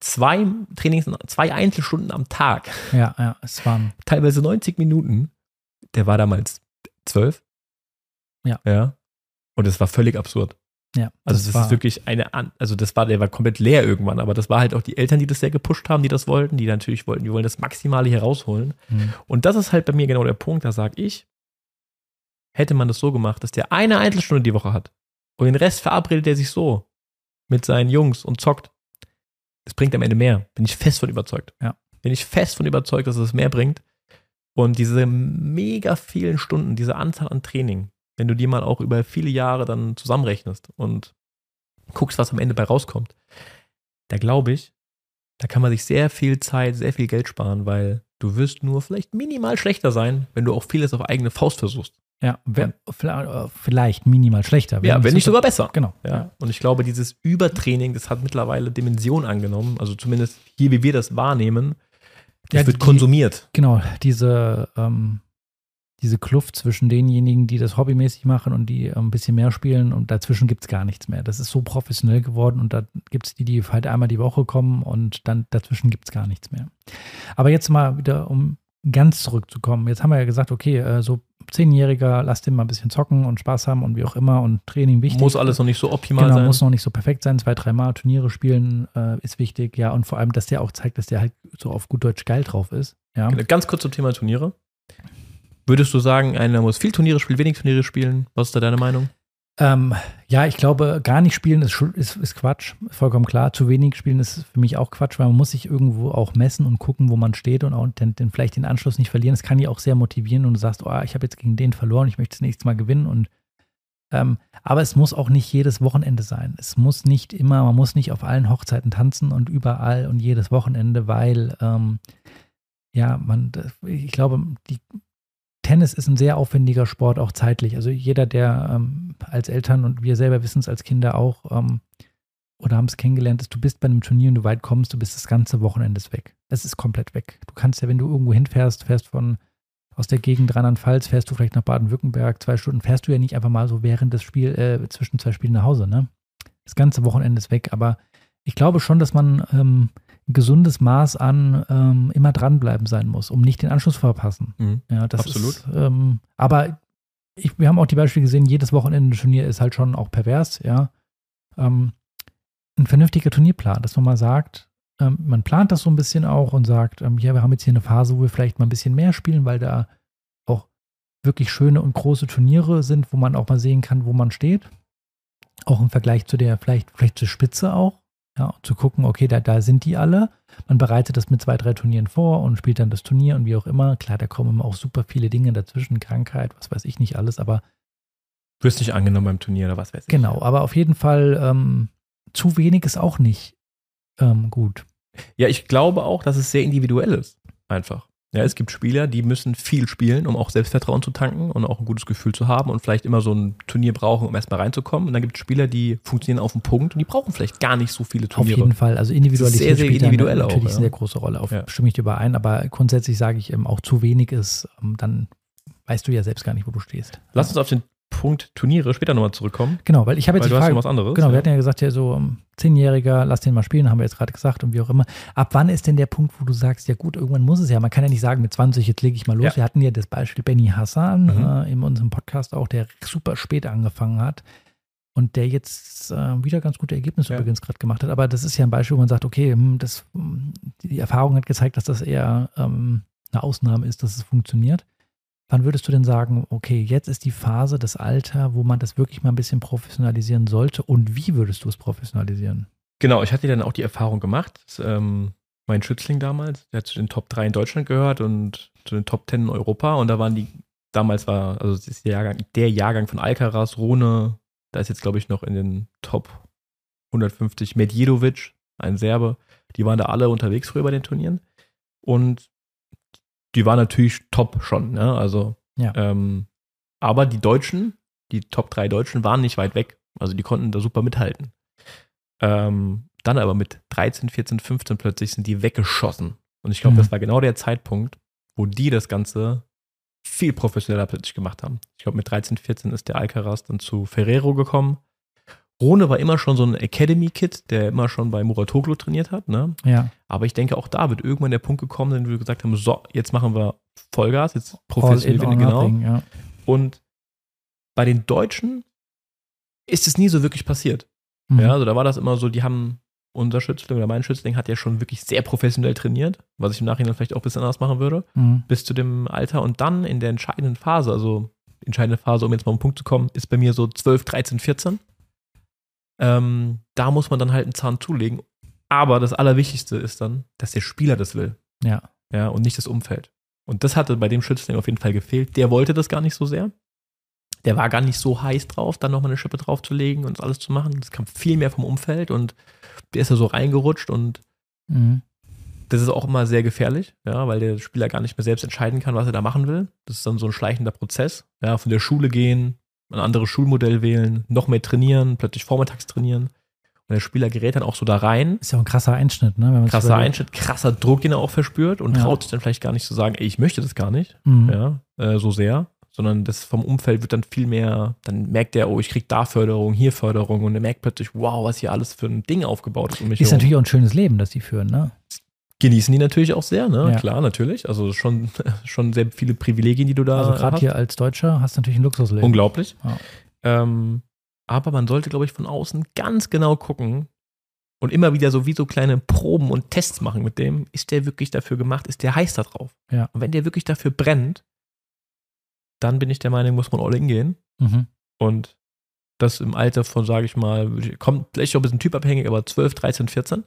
Zwei Trainings, zwei Einzelstunden am Tag. Ja, ja, es waren teilweise neunzig Minuten. Der war damals zwölf. Ja. Ja. Und es war völlig absurd. Ja, also das, das war, ist wirklich eine, also das war, der war komplett leer irgendwann, aber das war halt auch die Eltern, die das sehr gepusht haben, die das wollten, die natürlich wollten, die wollen das Maximale hier rausholen. Mhm. Und das ist halt bei mir genau der Punkt, da sage ich, hätte man das so gemacht, dass der eine Einzelstunde die Woche hat und den Rest verabredet er sich so mit seinen Jungs und zockt, es bringt am Ende mehr, bin ich fest von überzeugt. Ja. Bin ich fest von überzeugt, dass es mehr bringt. Und diese mega vielen Stunden, diese Anzahl an Training, wenn du die mal auch über viele Jahre dann zusammenrechnest und guckst, was am Ende bei rauskommt, da glaube ich, da kann man sich sehr viel Zeit, sehr viel Geld sparen, weil du wirst nur vielleicht minimal schlechter sein, wenn du auch vieles auf eigene Faust versuchst. Ja, wenn, vielleicht minimal schlechter. Wenn ja, wenn nicht sogar besser. Genau. Ja. Und ich glaube, dieses Übertraining, das hat mittlerweile Dimension angenommen, also zumindest hier, wie wir das wahrnehmen, das ja, wird die, konsumiert. Genau, diese, ähm, diese Kluft zwischen denjenigen, die das hobbymäßig machen und die ein bisschen mehr spielen und dazwischen gibt es gar nichts mehr. Das ist so professionell geworden und da gibt es die, die halt einmal die Woche kommen und dann dazwischen gibt es gar nichts mehr. Aber jetzt mal wieder, um ganz zurückzukommen. Jetzt haben wir ja gesagt, okay, so Zehnjähriger, lass den mal ein bisschen zocken und Spaß haben und wie auch immer und Training wichtig. Muss alles noch nicht so optimal genau, sein. Muss noch nicht so perfekt sein. Zwei, dreimal Turniere spielen äh, ist wichtig. Ja, und vor allem, dass der auch zeigt, dass der halt so auf gut Deutsch geil drauf ist. Ja. Ganz kurz zum Thema Turniere. Würdest du sagen, einer muss viel Turniere spielen, wenig Turniere spielen? Was ist da deine Meinung? Ähm, ja, ich glaube, gar nicht spielen ist, ist, ist Quatsch, vollkommen klar. Zu wenig spielen ist für mich auch Quatsch, weil man muss sich irgendwo auch messen und gucken, wo man steht und auch den, den, vielleicht den Anschluss nicht verlieren. Das kann ja auch sehr motivieren und du sagst, oh, ich habe jetzt gegen den verloren, ich möchte das nächste Mal gewinnen. Und ähm, aber es muss auch nicht jedes Wochenende sein. Es muss nicht immer, man muss nicht auf allen Hochzeiten tanzen und überall und jedes Wochenende, weil ähm, ja, man, ich glaube, die Tennis ist ein sehr aufwendiger Sport, auch zeitlich. Also jeder, der ähm, als Eltern und wir selber wissen es als Kinder auch ähm, oder haben es kennengelernt, ist, du bist bei einem Turnier und du weit kommst, du bist das ganze Wochenende weg. Es ist komplett weg. Du kannst ja, wenn du irgendwo hinfährst, fährst von aus der Gegend Rheinland-Pfalz, fährst du vielleicht nach Baden-Württemberg, zwei Stunden, fährst du ja nicht einfach mal so während des Spiels, äh, zwischen zwei Spielen nach Hause, ne? Das ganze Wochenende ist weg. Aber ich glaube schon, dass man ähm, gesundes Maß an ähm, immer dranbleiben sein muss, um nicht den Anschluss zu verpassen. Mhm, ja, das absolut. Ist, ähm, aber ich, wir haben auch die Beispiele gesehen, jedes Wochenende ein Turnier ist halt schon auch pervers. Ja, ähm, ein vernünftiger Turnierplan, dass man mal sagt, ähm, man plant das so ein bisschen auch und sagt, ähm, ja, wir haben jetzt hier eine Phase, wo wir vielleicht mal ein bisschen mehr spielen, weil da auch wirklich schöne und große Turniere sind, wo man auch mal sehen kann, wo man steht. Auch im Vergleich zu der, vielleicht, vielleicht zur Spitze auch. Ja, zu gucken, okay, da, da sind die alle. Man bereitet das mit zwei, drei Turnieren vor und spielt dann das Turnier und wie auch immer. Klar, da kommen immer auch super viele Dinge dazwischen, Krankheit, was weiß ich nicht alles, aber du wirst nicht angenommen beim Turnier oder was weiß ich. Genau, aber auf jeden Fall ähm, zu wenig ist auch nicht ähm, gut. Ja, ich glaube auch, dass es sehr individuell ist, einfach. Ja, es gibt Spieler, die müssen viel spielen, um auch Selbstvertrauen zu tanken und auch ein gutes Gefühl zu haben und vielleicht immer so ein Turnier brauchen, um erstmal reinzukommen. Und dann gibt es Spieler, die funktionieren auf den Punkt und die brauchen vielleicht gar nicht so viele Turniere. Auf jeden Fall, also Individualität sehr, sehr spielt individuell natürlich auch, eine ja. sehr große Rolle. Auf, ja. Stimme ich dir überein, aber grundsätzlich sage ich, auch zu wenig ist, dann weißt du ja selbst gar nicht, wo du stehst. Lass uns auf den Punkt Turniere später nochmal zurückkommen. Genau, weil ich habe jetzt weil die du Frage, hast was anderes. Genau, ja. Wir hatten ja gesagt, ja, so Zehnjähriger, lass den mal spielen, haben wir jetzt gerade gesagt und wie auch immer. Ab wann ist denn der Punkt, wo du sagst, ja gut, irgendwann muss es ja. Man kann ja nicht sagen, mit zwanzig, jetzt lege ich mal los. Ja. Wir hatten ja das Beispiel Benny Hassan mhm. äh, in unserem Podcast auch, der super spät angefangen hat und der jetzt äh, wieder ganz gute Ergebnisse ja. übrigens gerade gemacht hat. Aber das ist ja ein Beispiel, wo man sagt, okay, das, die Erfahrung hat gezeigt, dass das eher ähm, eine Ausnahme ist, dass es funktioniert. Wann würdest du denn sagen, okay, jetzt ist die Phase, das Alter, wo man das wirklich mal ein bisschen professionalisieren sollte und wie würdest du es professionalisieren? Genau, ich hatte dann auch die Erfahrung gemacht, dass, ähm, mein Schützling damals, der hat zu den Top drei in Deutschland gehört und zu den Top zehn in Europa und da waren die, damals war, also das ist der Jahrgang, der Jahrgang von Alcaraz, Rune, da ist jetzt glaube ich noch in den Top hundertfünfzig Medjedovic, ein Serbe, die waren da alle unterwegs früher bei den Turnieren und die war natürlich top schon, ne? Also, ja. ähm, aber die Deutschen, die Top drei Deutschen waren nicht weit weg. Also die konnten da super mithalten. Ähm, dann aber mit dreizehn, vierzehn, fünfzehn plötzlich sind die weggeschossen. Und ich glaube, mhm. das war genau der Zeitpunkt, wo die das Ganze viel professioneller plötzlich gemacht haben. Ich glaube, mit dreizehn, vierzehn ist der Alcaraz dann zu Ferrero gekommen. Rune war immer schon so ein Academy-Kid, der immer schon bei Muratoglu trainiert hat, ne? Ja. Aber ich denke, auch da wird irgendwann der Punkt gekommen, in dem wir gesagt haben, so, jetzt machen wir Vollgas, jetzt professionell, genau. Ja. Und bei den Deutschen ist es nie so wirklich passiert. Mhm. Ja, also da war das immer so, die haben, unser Schützling oder mein Schützling hat ja schon wirklich sehr professionell trainiert, was ich im Nachhinein vielleicht auch ein bisschen anders machen würde, mhm. bis zu dem Alter. Und dann in der entscheidenden Phase, also entscheidende Phase, um jetzt mal auf den Punkt zu kommen, ist bei mir so zwölf, dreizehn, vierzehn. Ähm, da muss man dann halt einen Zahn zulegen. Aber das Allerwichtigste ist dann, dass der Spieler das will. Ja. Ja, und nicht das Umfeld. Und das hatte bei dem Schützling auf jeden Fall gefehlt. Der wollte das gar nicht so sehr. Der war gar nicht so heiß drauf, dann nochmal eine Schippe draufzulegen und das alles zu machen. Das kam viel mehr vom Umfeld und der ist da so reingerutscht und mhm. das ist auch immer sehr gefährlich, ja, weil der Spieler gar nicht mehr selbst entscheiden kann, was er da machen will. Das ist dann so ein schleichender Prozess. Ja, von der Schule gehen, ein anderes Schulmodell wählen, noch mehr trainieren, plötzlich vormittags trainieren. Und der Spieler gerät dann auch so da rein. Ist ja auch ein krasser Einschnitt, ne? Wenn krasser Einschnitt, krasser Druck, den er auch verspürt und ja. traut sich dann vielleicht gar nicht zu sagen, ey, ich möchte das gar nicht, mhm. ja, äh, so sehr. Sondern das vom Umfeld wird dann viel mehr, dann merkt er, oh, ich krieg da Förderung, hier Förderung und er merkt plötzlich, wow, was hier alles für ein Ding aufgebaut ist um mich herum. Ist natürlich auch ein schönes Leben, das die führen, ne? Genießen die natürlich auch sehr, ne? Ja. Klar, natürlich. Also schon, schon sehr viele Privilegien, die du da hast. Also gerade hier als Deutscher hast du natürlich ein Luxusleben. Unglaublich. Ja. Ähm, aber man sollte, glaube ich, von außen ganz genau gucken und immer wieder so wie so kleine Proben und Tests machen mit dem. Ist der wirklich dafür gemacht? Ist der heiß da drauf? Ja. Und wenn der wirklich dafür brennt, dann bin ich der Meinung, muss man all in gehen. Mhm. Und das im Alter von, sage ich mal, kommt vielleicht auch ein bisschen typabhängig, aber zwölf, dreizehn, vierzehn.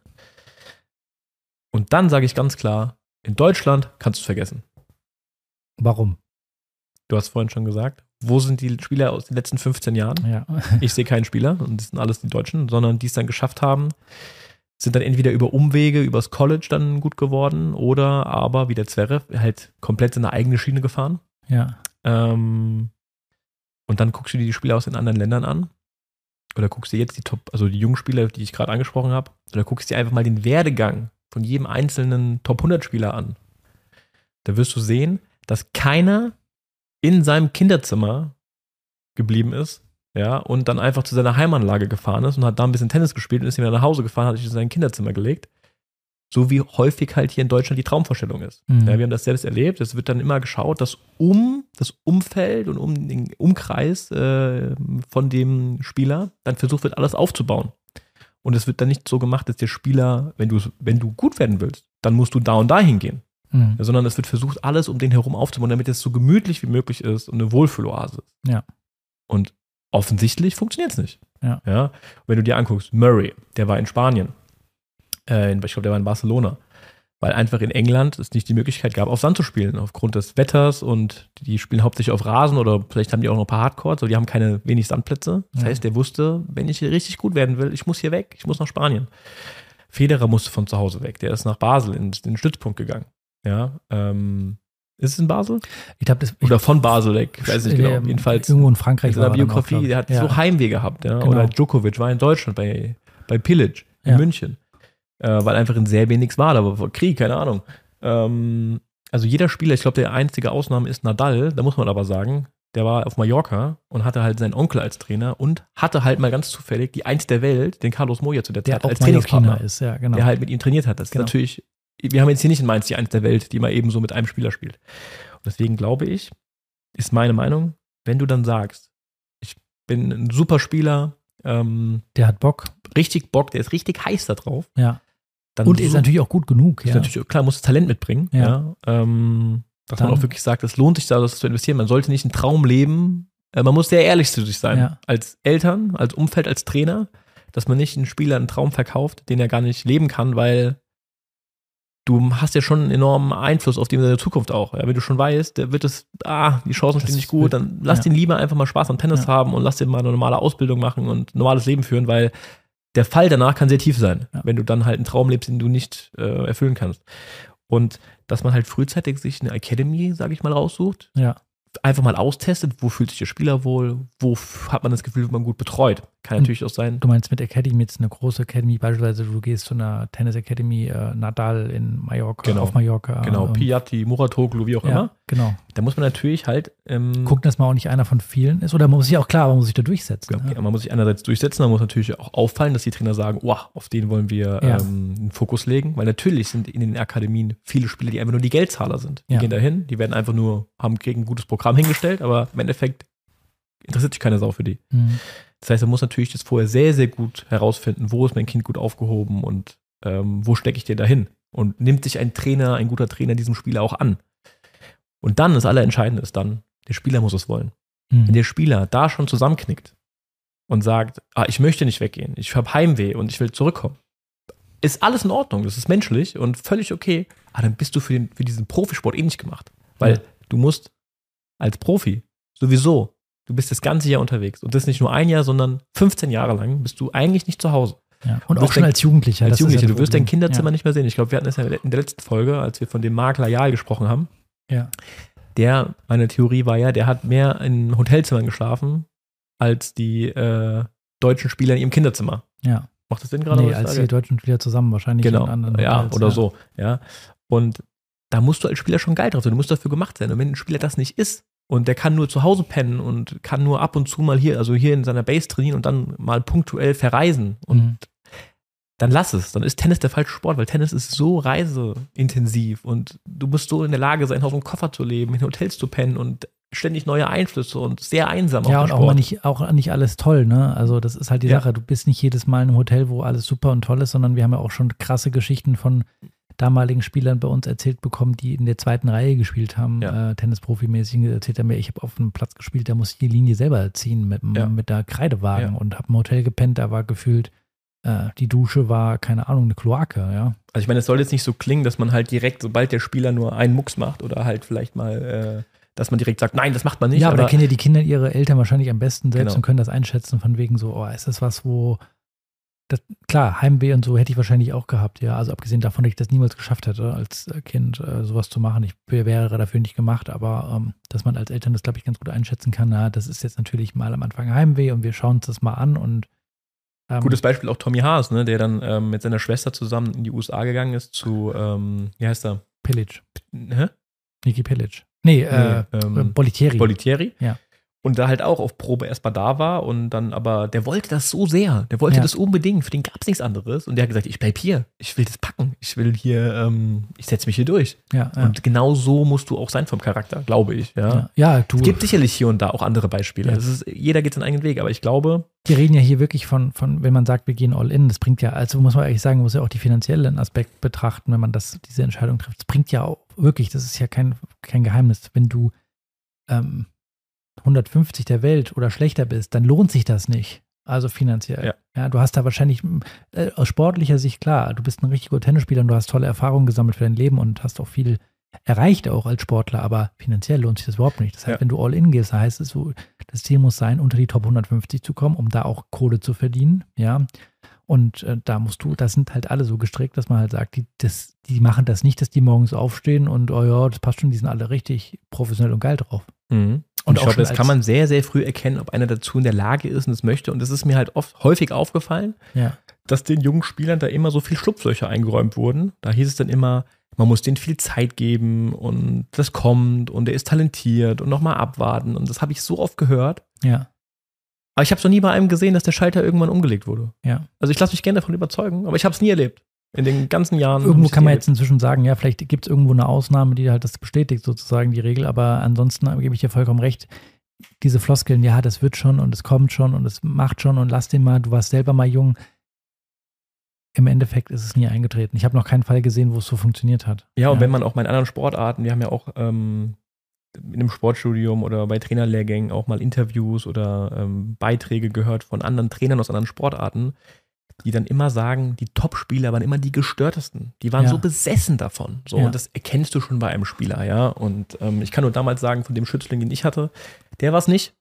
Und dann sage ich ganz klar, in Deutschland kannst du es vergessen. Warum? Du hast vorhin schon gesagt, wo sind die Spieler aus den letzten fünfzehn Jahren? Ja. Ich sehe keinen Spieler, und das sind alles die Deutschen, sondern die es dann geschafft haben, sind dann entweder über Umwege, übers College dann gut geworden oder aber, wie der Zverev, halt komplett in eine eigene Schiene gefahren. Ja. Ähm, und dann guckst du dir die Spieler aus den anderen Ländern an oder guckst dir jetzt die Top, also die jungen Spieler, die ich gerade angesprochen habe, oder guckst dir einfach mal den Werdegang von jedem einzelnen Top hundert Spieler an. Da wirst du sehen, dass keiner in seinem Kinderzimmer geblieben ist, ja, und dann einfach zu seiner Heimanlage gefahren ist und hat da ein bisschen Tennis gespielt und ist wieder nach Hause gefahren, hat sich in sein Kinderzimmer gelegt. So wie häufig halt hier in Deutschland die Traumvorstellung ist. Mhm. Ja, wir haben das selbst erlebt. Es wird dann immer geschaut, dass um das Umfeld und um den Umkreis äh, von dem Spieler dann versucht wird, alles aufzubauen. Und es wird dann nicht so gemacht, dass der Spieler, wenn du, wenn du gut werden willst, dann musst du da und da hingehen. Mhm. Ja, sondern es wird versucht, alles um den herum aufzubauen, damit es so gemütlich wie möglich ist und eine Wohlfühloase ist. Ja. Und offensichtlich funktioniert es nicht. Ja. Ja, wenn du dir anguckst, Murray, der war in Spanien. Ich glaube, der war in Barcelona, weil einfach in England es nicht die Möglichkeit gab, auf Sand zu spielen, aufgrund des Wetters und die spielen hauptsächlich auf Rasen oder vielleicht haben die auch noch ein paar Hardcourts, aber die haben keine wenig Sandplätze. Das ja. heißt, der wusste, wenn ich hier richtig gut werden will, ich muss hier weg, ich muss nach Spanien. Federer musste von zu Hause weg, der ist nach Basel in den Stützpunkt gegangen. Ja, ähm, ist es in Basel? Ich glaub, das, oder von Basel weg, ich weiß nicht genau. Der, jedenfalls irgendwo in Frankreich. In seiner Biografie, auch, der hat ja. so Heimweh gehabt. Ja? Genau. Oder Djokovic war in Deutschland bei, bei Pilic in ja. München. Weil einfach in Serbien nichts war, aber Krieg, keine Ahnung. Ähm, also jeder Spieler, ich glaube, der einzige Ausnahme ist Nadal, da muss man aber sagen, der war auf Mallorca und hatte halt seinen Onkel als Trainer und hatte halt mal ganz zufällig die Eins der Welt, den Carlos Moya zu der Zeit, der als Trainingspartner ist, ja, genau. der halt mit ihm trainiert hat. Das genau. ist natürlich, wir haben jetzt hier nicht in Mainz die Eins der Welt, die mal eben so mit einem Spieler spielt. Und deswegen glaube ich, ist meine Meinung, wenn du dann sagst, ich bin ein super Spieler, ähm, der hat Bock. Richtig Bock, der ist richtig heiß da drauf. Ja. Dann und so, ist natürlich auch gut genug. Ja. Natürlich, klar, muss das Talent mitbringen. Ja. Ja. Ähm, dass dann, man auch wirklich sagt, es lohnt sich da, das zu investieren. Man sollte nicht einen Traum leben. Äh, man muss sehr ehrlich zu sich sein. Ja. Als Eltern, als Umfeld, als Trainer, dass man nicht einen Spieler einen Traum verkauft, den er gar nicht leben kann, weil du hast ja schon einen enormen Einfluss auf die Zukunft auch. Ja, wenn du schon weißt, der wird es, ah, die Chancen das stehen nicht gut, wird, dann lass ja. den lieber einfach mal Spaß am Tennis ja. haben und lass den mal eine normale Ausbildung machen und ein normales Leben führen, weil der Fall danach kann sehr tief sein, ja. wenn du dann halt einen Traum lebst, den du nicht äh, erfüllen kannst. Und dass man halt frühzeitig sich eine Academy, sage ich mal, raussucht, ja. einfach mal austestet, wo fühlt sich der Spieler wohl, wo hat man das Gefühl, wird man gut betreut. Kann und natürlich auch sein. Du meinst mit Academy jetzt eine große Academy, beispielsweise du gehst zu einer Tennis Academy, äh, Nadal in Mallorca, genau. auf Mallorca. Genau, ähm, Piatti, Muratoglu, wie auch ja, immer. Genau. Da muss man natürlich halt ähm, gucken, dass man auch nicht einer von vielen ist. Oder man muss sich auch, klar, man muss sich da durchsetzen. Ja, ja. Man muss sich einerseits durchsetzen, man muss natürlich auch auffallen, dass die Trainer sagen, oh, auf den wollen wir ja. ähm, einen Fokus legen. Weil natürlich sind in den Akademien viele Spieler, die einfach nur die Geldzahler sind. Die ja. gehen da hin, die werden einfach nur, haben kriegen ein gutes Programm hingestellt, aber im Endeffekt interessiert sich keine Sau für die. Mhm. Das heißt, man muss natürlich das vorher sehr, sehr gut herausfinden, wo ist mein Kind gut aufgehoben und ähm, wo stecke ich dir da hin? Und nimmt sich ein Trainer, ein guter Trainer diesem Spieler auch an. Und dann, das Allerentscheidende ist dann, der Spieler muss es wollen. Mhm. Wenn der Spieler da schon zusammenknickt und sagt, ah, ich möchte nicht weggehen, ich habe Heimweh und ich will zurückkommen, ist alles in Ordnung, das ist menschlich und völlig okay, aber dann bist du für, den, für diesen Profisport eh nicht gemacht. Weil ja. du musst als Profi sowieso, du bist das ganze Jahr unterwegs. Und das nicht nur ein Jahr, sondern fünfzehn Jahre lang bist du eigentlich nicht zu Hause. Ja. Und auch schon dein, als Jugendlicher. Als Jugendlicher, ja, du wirst dein Kinderzimmer ja. nicht mehr sehen. Ich glaube, wir hatten das ja in der letzten Folge, als wir von dem Mark Lajal gesprochen haben. Ja. Der, meine Theorie war ja, der hat mehr in Hotelzimmern geschlafen, als die äh, deutschen Spieler in ihrem Kinderzimmer. Ja. Macht das Sinn gerade? Nee, als die deutschen Spieler zusammen wahrscheinlich. Genau, in anderen ja, Hotels, oder ja. so. Ja. Und da musst du als Spieler schon geil drauf sein. Du musst dafür gemacht sein. Und wenn ein Spieler das nicht ist und der kann nur zu Hause pennen und kann nur ab und zu mal hier, also hier in seiner Base trainieren und dann mal punktuell verreisen und mhm. dann lass es. Dann ist Tennis der falsche Sport, weil Tennis ist so reiseintensiv und du musst so in der Lage sein, auf dem Koffer zu leben, in Hotels zu pennen und ständig neue Einflüsse und sehr einsam. Ja, und auch mal nicht, auch nicht alles toll, ne? Also das ist halt die ja. Sache. Du bist nicht jedes Mal in einem Hotel, wo alles super und toll ist, sondern wir haben ja auch schon krasse Geschichten von damaligen Spielern bei uns erzählt bekommen, die in der zweiten Reihe gespielt haben, ja. äh, Tennisprofimäßig erzählt haben, ich habe auf einem Platz gespielt, da musste ich die Linie selber ziehen mit, ja. mit der Kreidewagen ja. und habe im Hotel gepennt, da war gefühlt, äh, die Dusche war, keine Ahnung, eine Kloake, ja. Also ich meine, es soll jetzt nicht so klingen, dass man halt direkt, sobald der Spieler nur einen Mucks macht oder halt vielleicht mal, äh, dass man direkt sagt, nein, das macht man nicht. Ja, aber, aber da kennen ja die Kinder ihre Eltern wahrscheinlich am besten selbst genau. und können das einschätzen von wegen so, oh, ist das was, wo Das, klar, Heimweh und so hätte ich wahrscheinlich auch gehabt, ja. Also abgesehen davon, dass ich das niemals geschafft hätte, als Kind äh, sowas zu machen. Ich wäre dafür nicht gemacht, aber ähm, dass man als Eltern das, glaube ich, ganz gut einschätzen kann. Na, das ist jetzt natürlich mal am Anfang Heimweh und wir schauen uns das mal an. Und ähm, gutes Beispiel auch Tommy Haas, ne, der dann ähm, mit seiner Schwester zusammen in die U S A gegangen ist zu, ähm, wie heißt er? Pilic. P- Hä? Niki Pilic. Nee, äh, nee ähm, Bolitieri. Bolitieri? Ja. Und da halt auch auf Probe erstmal da war und dann aber, der wollte das so sehr, der wollte ja. das unbedingt, für den gab es nichts anderes und der hat gesagt, ich bleib hier, ich will das packen, ich will hier, ähm, ich setze mich hier durch. Ja, ja. Und genau so musst du auch sein vom Charakter, glaube ich. Ja, ja, ja, du. Es gibt sicherlich hier und da auch andere Beispiele, ja. das ist, jeder geht seinen eigenen Weg, aber ich glaube. Die reden ja hier wirklich von, von, wenn man sagt, wir gehen all in, das bringt ja, also muss man ehrlich sagen, muss ja auch die finanziellen Aspekt betrachten, wenn man das, diese Entscheidung trifft, das bringt ja auch wirklich, das ist ja kein, kein Geheimnis, wenn du, ähm, hundertfünfzig der Welt oder schlechter bist, dann lohnt sich das nicht. Also finanziell. Ja. Ja, du hast da wahrscheinlich äh, aus sportlicher Sicht, klar, du bist ein richtig guter Tennisspieler und du hast tolle Erfahrungen gesammelt für dein Leben und hast auch viel erreicht auch als Sportler, aber finanziell lohnt sich das überhaupt nicht. Das heißt, ja. wenn du all in gehst, heißt es so, das Ziel muss sein, unter die Top hundertfünfzig zu kommen, um da auch Kohle zu verdienen. Ja, und äh, da musst du, das sind halt alle so gestrickt, dass man halt sagt, die, das, die machen das nicht, dass die morgens aufstehen und oh ja, das passt schon, die sind alle richtig professionell und geil drauf. Mhm. Und, und ich glaube, das kann man sehr, sehr früh erkennen, ob einer dazu in der Lage ist und es möchte. Und es ist mir halt oft häufig aufgefallen, ja. dass den jungen Spielern da immer so viel Schlupflöcher eingeräumt wurden. Da hieß es dann immer, man muss denen viel Zeit geben und das kommt und er ist talentiert und nochmal abwarten. Und das habe ich so oft gehört. Ja. Aber ich habe es noch nie bei einem gesehen, dass der Schalter irgendwann umgelegt wurde. Ja. Also ich lasse mich gerne davon überzeugen, aber ich habe es nie erlebt. In den ganzen Jahren. Irgendwo kann man jetzt inzwischen sagen, ja, vielleicht gibt es irgendwo eine Ausnahme, die halt das bestätigt, sozusagen die Regel, aber ansonsten gebe ich dir vollkommen recht, diese Floskeln, ja, das wird schon und es kommt schon und es macht schon und lass den mal, du warst selber mal jung. Im Endeffekt ist es nie eingetreten. Ich habe noch keinen Fall gesehen, wo es so funktioniert hat. Ja, und ja. wenn man auch mal in anderen Sportarten, wir haben ja auch ähm, in einem Sportstudium oder bei Trainerlehrgängen auch mal Interviews oder ähm, Beiträge gehört von anderen Trainern aus anderen Sportarten, die dann immer sagen, die Top-Spieler waren immer die gestörtesten. Die waren ja. so besessen davon. So, ja. Und das erkennst du schon bei einem Spieler, ja. Und ähm, ich kann nur damals sagen, von dem Schützling, den ich hatte, der war es nicht.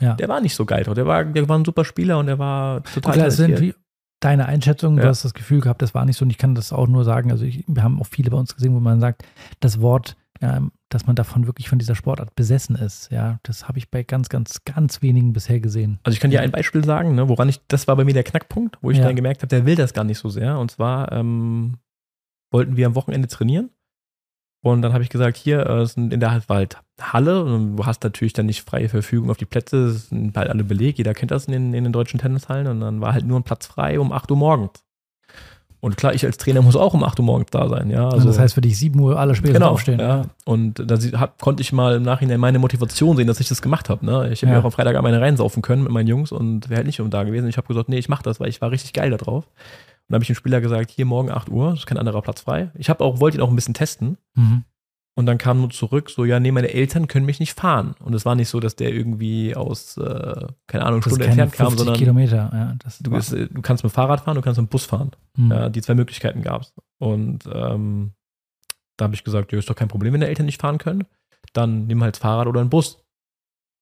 Ja. Der war nicht so geil. Der war, der war ein super Spieler und der war total klar, das sind wie deine Einschätzung, ja. du hast das Gefühl gehabt, das war nicht so. Und ich kann das auch nur sagen, also ich, wir haben auch viele bei uns gesehen, wo man sagt, das Wort, ja, dass man davon wirklich von dieser Sportart besessen ist. Ja, das habe ich bei ganz, ganz, ganz wenigen bisher gesehen. Also ich kann dir ein Beispiel sagen, ne, woran ich, das war bei mir der Knackpunkt, wo ich ja. dann gemerkt habe, der will das gar nicht so sehr. Und zwar ähm, wollten wir am Wochenende trainieren. Und dann habe ich gesagt, hier äh, sind in der halt Halle. Und du hast natürlich dann nicht freie Verfügung auf die Plätze. Es sind halt alle belegt. Jeder kennt das in den, in den deutschen Tennishallen. Und dann war halt nur ein Platz frei um acht Uhr morgens. Und klar, ich als Trainer muss auch um acht Uhr morgens da sein. Ja, also ja, das heißt für dich sieben Uhr alle spätestens genau, aufstehen. Ja. Und da konnte ich mal im Nachhinein meine Motivation sehen, dass ich das gemacht habe. Ne? Ich hätte ja. mir auch am Freitag einmal reinsaufen können mit meinen Jungs und wäre halt nicht um da gewesen. Ich habe gesagt, nee, ich mache das, weil ich war richtig geil da drauf. Und dann habe ich dem Spieler gesagt, hier morgen acht Uhr, das ist kein anderer Platz frei. Ich habe auch, wollte ihn auch ein bisschen testen. Mhm. Und dann kam nur zurück, so, ja, nee, meine Eltern können mich nicht fahren. Und es war nicht so, dass der irgendwie aus, äh, keine Ahnung, Stunde entfernt kam, sondern Kilometer. Ja, das du, ist, du kannst mit dem Fahrrad fahren, du kannst mit dem Bus fahren. Mhm. Ja, die zwei Möglichkeiten gab es. Und ähm, da habe ich gesagt, ja, ist doch kein Problem, wenn die Eltern nicht fahren können. Dann nimm halt das Fahrrad oder einen Bus.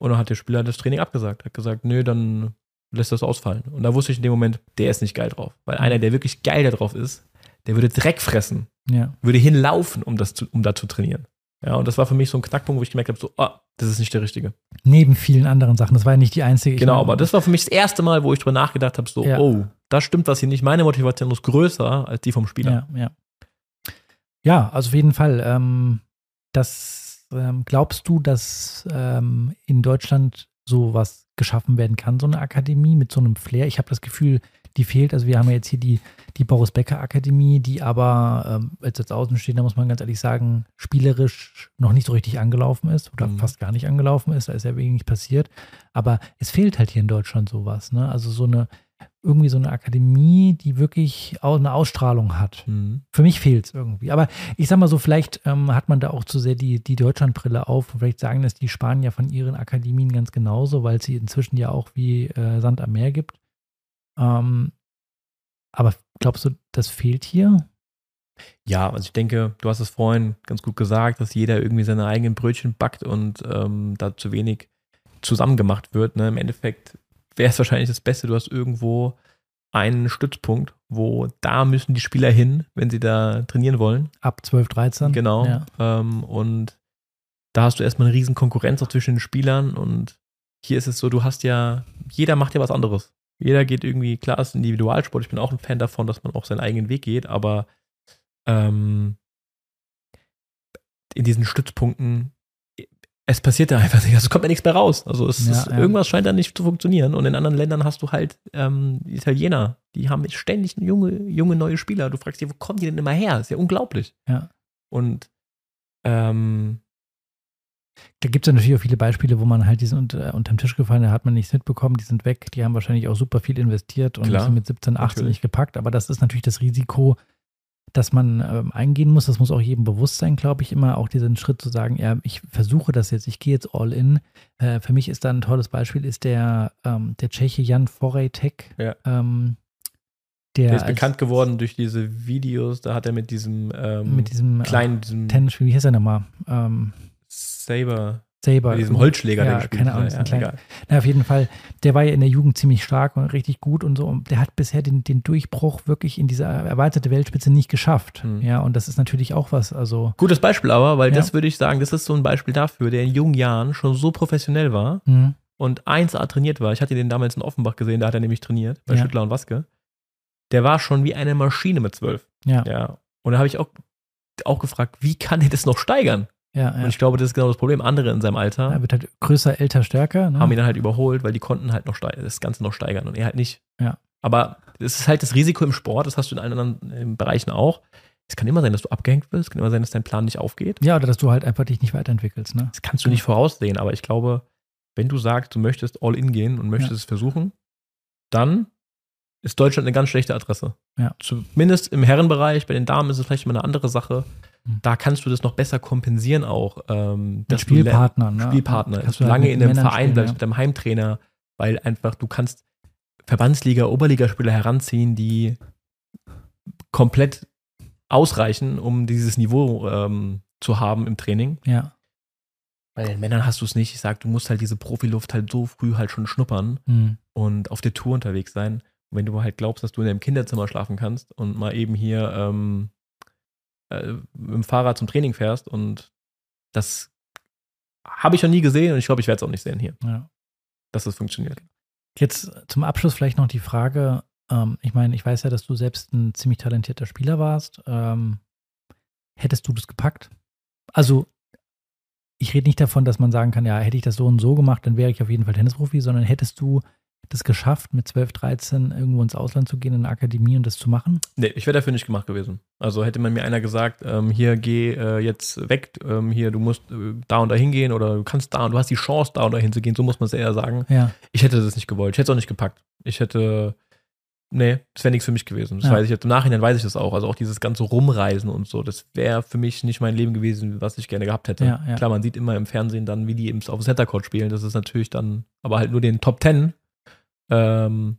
Und dann hat der Spieler das Training abgesagt. Hat gesagt, nö, dann lässt das ausfallen. Und da wusste ich in dem Moment, der ist nicht geil drauf. Weil einer, der wirklich geil da drauf ist, der würde Dreck fressen. Ja. Würde hinlaufen, um, das zu, um da zu trainieren. Ja, und das war für mich so ein Knackpunkt, wo ich gemerkt habe, so, oh, das ist nicht der Richtige. Neben vielen anderen Sachen, das war ja nicht die einzige. Genau, meine, aber das war für mich das erste Mal, wo ich drüber nachgedacht habe, so, ja. oh, da stimmt was hier nicht. Meine Motivation ist größer als die vom Spieler. Ja, ja. ja also auf jeden Fall. Ähm, das ähm, glaubst du, dass ähm, in Deutschland sowas geschaffen werden kann, so eine Akademie mit so einem Flair? Ich habe das Gefühl, die fehlt. Also wir haben ja jetzt hier die, die Boris Becker Akademie, die aber ähm, als, als Außenstehender muss man ganz ehrlich sagen, spielerisch noch nicht so richtig angelaufen ist oder mhm. fast gar nicht angelaufen ist. Da ist ja wenig passiert. Aber es fehlt halt hier in Deutschland sowas. Ne? Also so eine, irgendwie so eine Akademie, die wirklich eine Ausstrahlung hat. Mhm. Für mich fehlt es irgendwie. Aber ich sag mal so, vielleicht ähm, hat man da auch zu sehr die, die Deutschlandbrille auf und vielleicht sagen das die Spanier von ihren Akademien ganz genauso, weil es sie inzwischen ja auch wie äh, Sand am Meer gibt. Ähm, aber glaubst du, das fehlt hier? Ja, also ich denke, du hast es vorhin ganz gut gesagt, dass jeder irgendwie seine eigenen Brötchen backt und ähm, da zu wenig zusammen gemacht wird. Ne? Im Endeffekt wäre es wahrscheinlich das Beste, du hast irgendwo einen Stützpunkt, wo da müssen die Spieler hin, wenn sie da trainieren wollen. Ab zwölf, dreizehn. Genau. Ja. Ähm, und da hast du erstmal eine riesen Konkurrenz auch zwischen den Spielern und hier ist es so, du hast ja, jeder macht ja was anderes. Jeder geht irgendwie, klar, ist Individualsport. Ich bin auch ein Fan davon, dass man auch seinen eigenen Weg geht, aber ähm, in diesen Stützpunkten, es passiert da einfach nicht. Also es kommt ja nichts mehr raus. Also es ja, ist, ja. irgendwas scheint da nicht zu funktionieren. Und in anderen Ländern hast du halt ähm, Italiener, die haben ständig junge, junge neue Spieler. Du fragst dich, wo kommen die denn immer her? Ist ja unglaublich. Ja. Und ähm, da gibt es ja natürlich auch viele Beispiele, wo man halt, die sind unterm Tisch gefallen, da hat man nichts mitbekommen, die sind weg, die haben wahrscheinlich auch super viel investiert und Klar, sind mit siebzehn, achtzehn natürlich. Nicht gepackt, aber das ist natürlich das Risiko, das man ähm, eingehen muss, das muss auch jedem bewusst sein, glaube ich, immer auch diesen Schritt zu sagen, ja, ich versuche das jetzt, ich gehe jetzt all in. Äh, für mich ist da ein tolles Beispiel, ist der, ähm, der Tscheche Jan Forejtek, ja. ähm, Der, der ist als, bekannt geworden durch diese Videos, da hat er mit diesem, ähm, mit diesem kleinen, diesem Tennisspiel, wie heißt er nochmal? Ähm, Saber. Saber. Mit diesem Holzschläger, ja, den spielt. Keine Ahnung, ist ein ja, kleiner. Na, auf jeden Fall, der war ja in der Jugend ziemlich stark und richtig gut und so. Und der hat bisher den, den Durchbruch wirklich in dieser erweiterte Weltspitze nicht geschafft. Mhm. Ja, und das ist natürlich auch was. Also gutes Beispiel aber, weil ja. das würde ich sagen, das ist so ein Beispiel dafür, der in jungen Jahren schon so professionell war mhm. und eins A trainiert war. Ich hatte den damals in Offenbach gesehen, da hat er nämlich trainiert, bei ja. Schüttler und Waske. Der war schon wie eine Maschine mit zwölf. Ja. ja. Und da habe ich auch, auch gefragt, wie kann er das noch steigern? Ja, ja. Und ich glaube, das ist genau das Problem. Andere in seinem Alter. Er wird halt größer, älter, stärker. Ne? Haben ihn dann halt überholt, weil die konnten halt noch steig- das Ganze noch steigern und er halt nicht. Ja. Aber es ist halt das Risiko im Sport, das hast du in allen anderen Bereichen auch. Es kann immer sein, dass du abgehängt wirst, es kann immer sein, dass dein Plan nicht aufgeht. Ja, oder dass du halt einfach dich nicht weiterentwickelst. Ne? Das kannst du ja. nicht voraussehen, aber ich glaube, wenn du sagst, du möchtest all in gehen und möchtest ja. es versuchen, dann ist Deutschland eine ganz schlechte Adresse. Ja. Zumindest im Herrenbereich, bei den Damen ist es vielleicht immer eine andere Sache. Da kannst du das noch besser kompensieren auch. Ähm, mit Spielpartnern. Le- Spielpartner. Ja. Dass du lange in einem Männern Verein bleibst, ja. mit deinem Heimtrainer, weil einfach du kannst Verbandsliga, Oberligaspieler heranziehen, die komplett ausreichen, um dieses Niveau ähm, zu haben im Training. Ja. Bei den Männern hast du es nicht. Ich sag, du musst halt diese Profiluft halt so früh halt schon schnuppern mhm. und auf der Tour unterwegs sein. Und wenn du halt glaubst, dass du in deinem Kinderzimmer schlafen kannst und mal eben hier ähm, mit dem Fahrrad zum Training fährst und das habe ich noch nie gesehen und ich glaube, ich werde es auch nicht sehen hier, ja. dass das funktioniert. Jetzt zum Abschluss vielleicht noch die Frage, ähm, ich meine, ich weiß ja, dass du selbst ein ziemlich talentierter Spieler warst. Ähm, hättest du das gepackt? Also ich rede nicht davon, dass man sagen kann, ja, hätte ich das so und so gemacht, dann wäre ich auf jeden Fall Tennisprofi, sondern hättest du das geschafft, mit zwölf, dreizehn irgendwo ins Ausland zu gehen, in eine Akademie und das zu machen? Nee, ich wäre dafür nicht gemacht gewesen. Also hätte man mir einer gesagt, ähm, hier geh äh, jetzt weg, ähm, hier du musst äh, da und da hingehen oder du kannst da und du hast die Chance da und da hinzugehen, so muss man es eher sagen. Ja. Ich hätte das nicht gewollt, ich hätte es auch nicht gepackt. Ich hätte, nee, das wäre nichts für mich gewesen. Das ja. weiß ich jetzt, im Nachhinein weiß ich das auch. Also auch dieses ganze Rumreisen und so, das wäre für mich nicht mein Leben gewesen, was ich gerne gehabt hätte. Ja, ja. Klar, man sieht immer im Fernsehen dann, wie die eben auf dem Centercourt spielen, das ist natürlich dann, aber halt nur den Top Ten, ähm,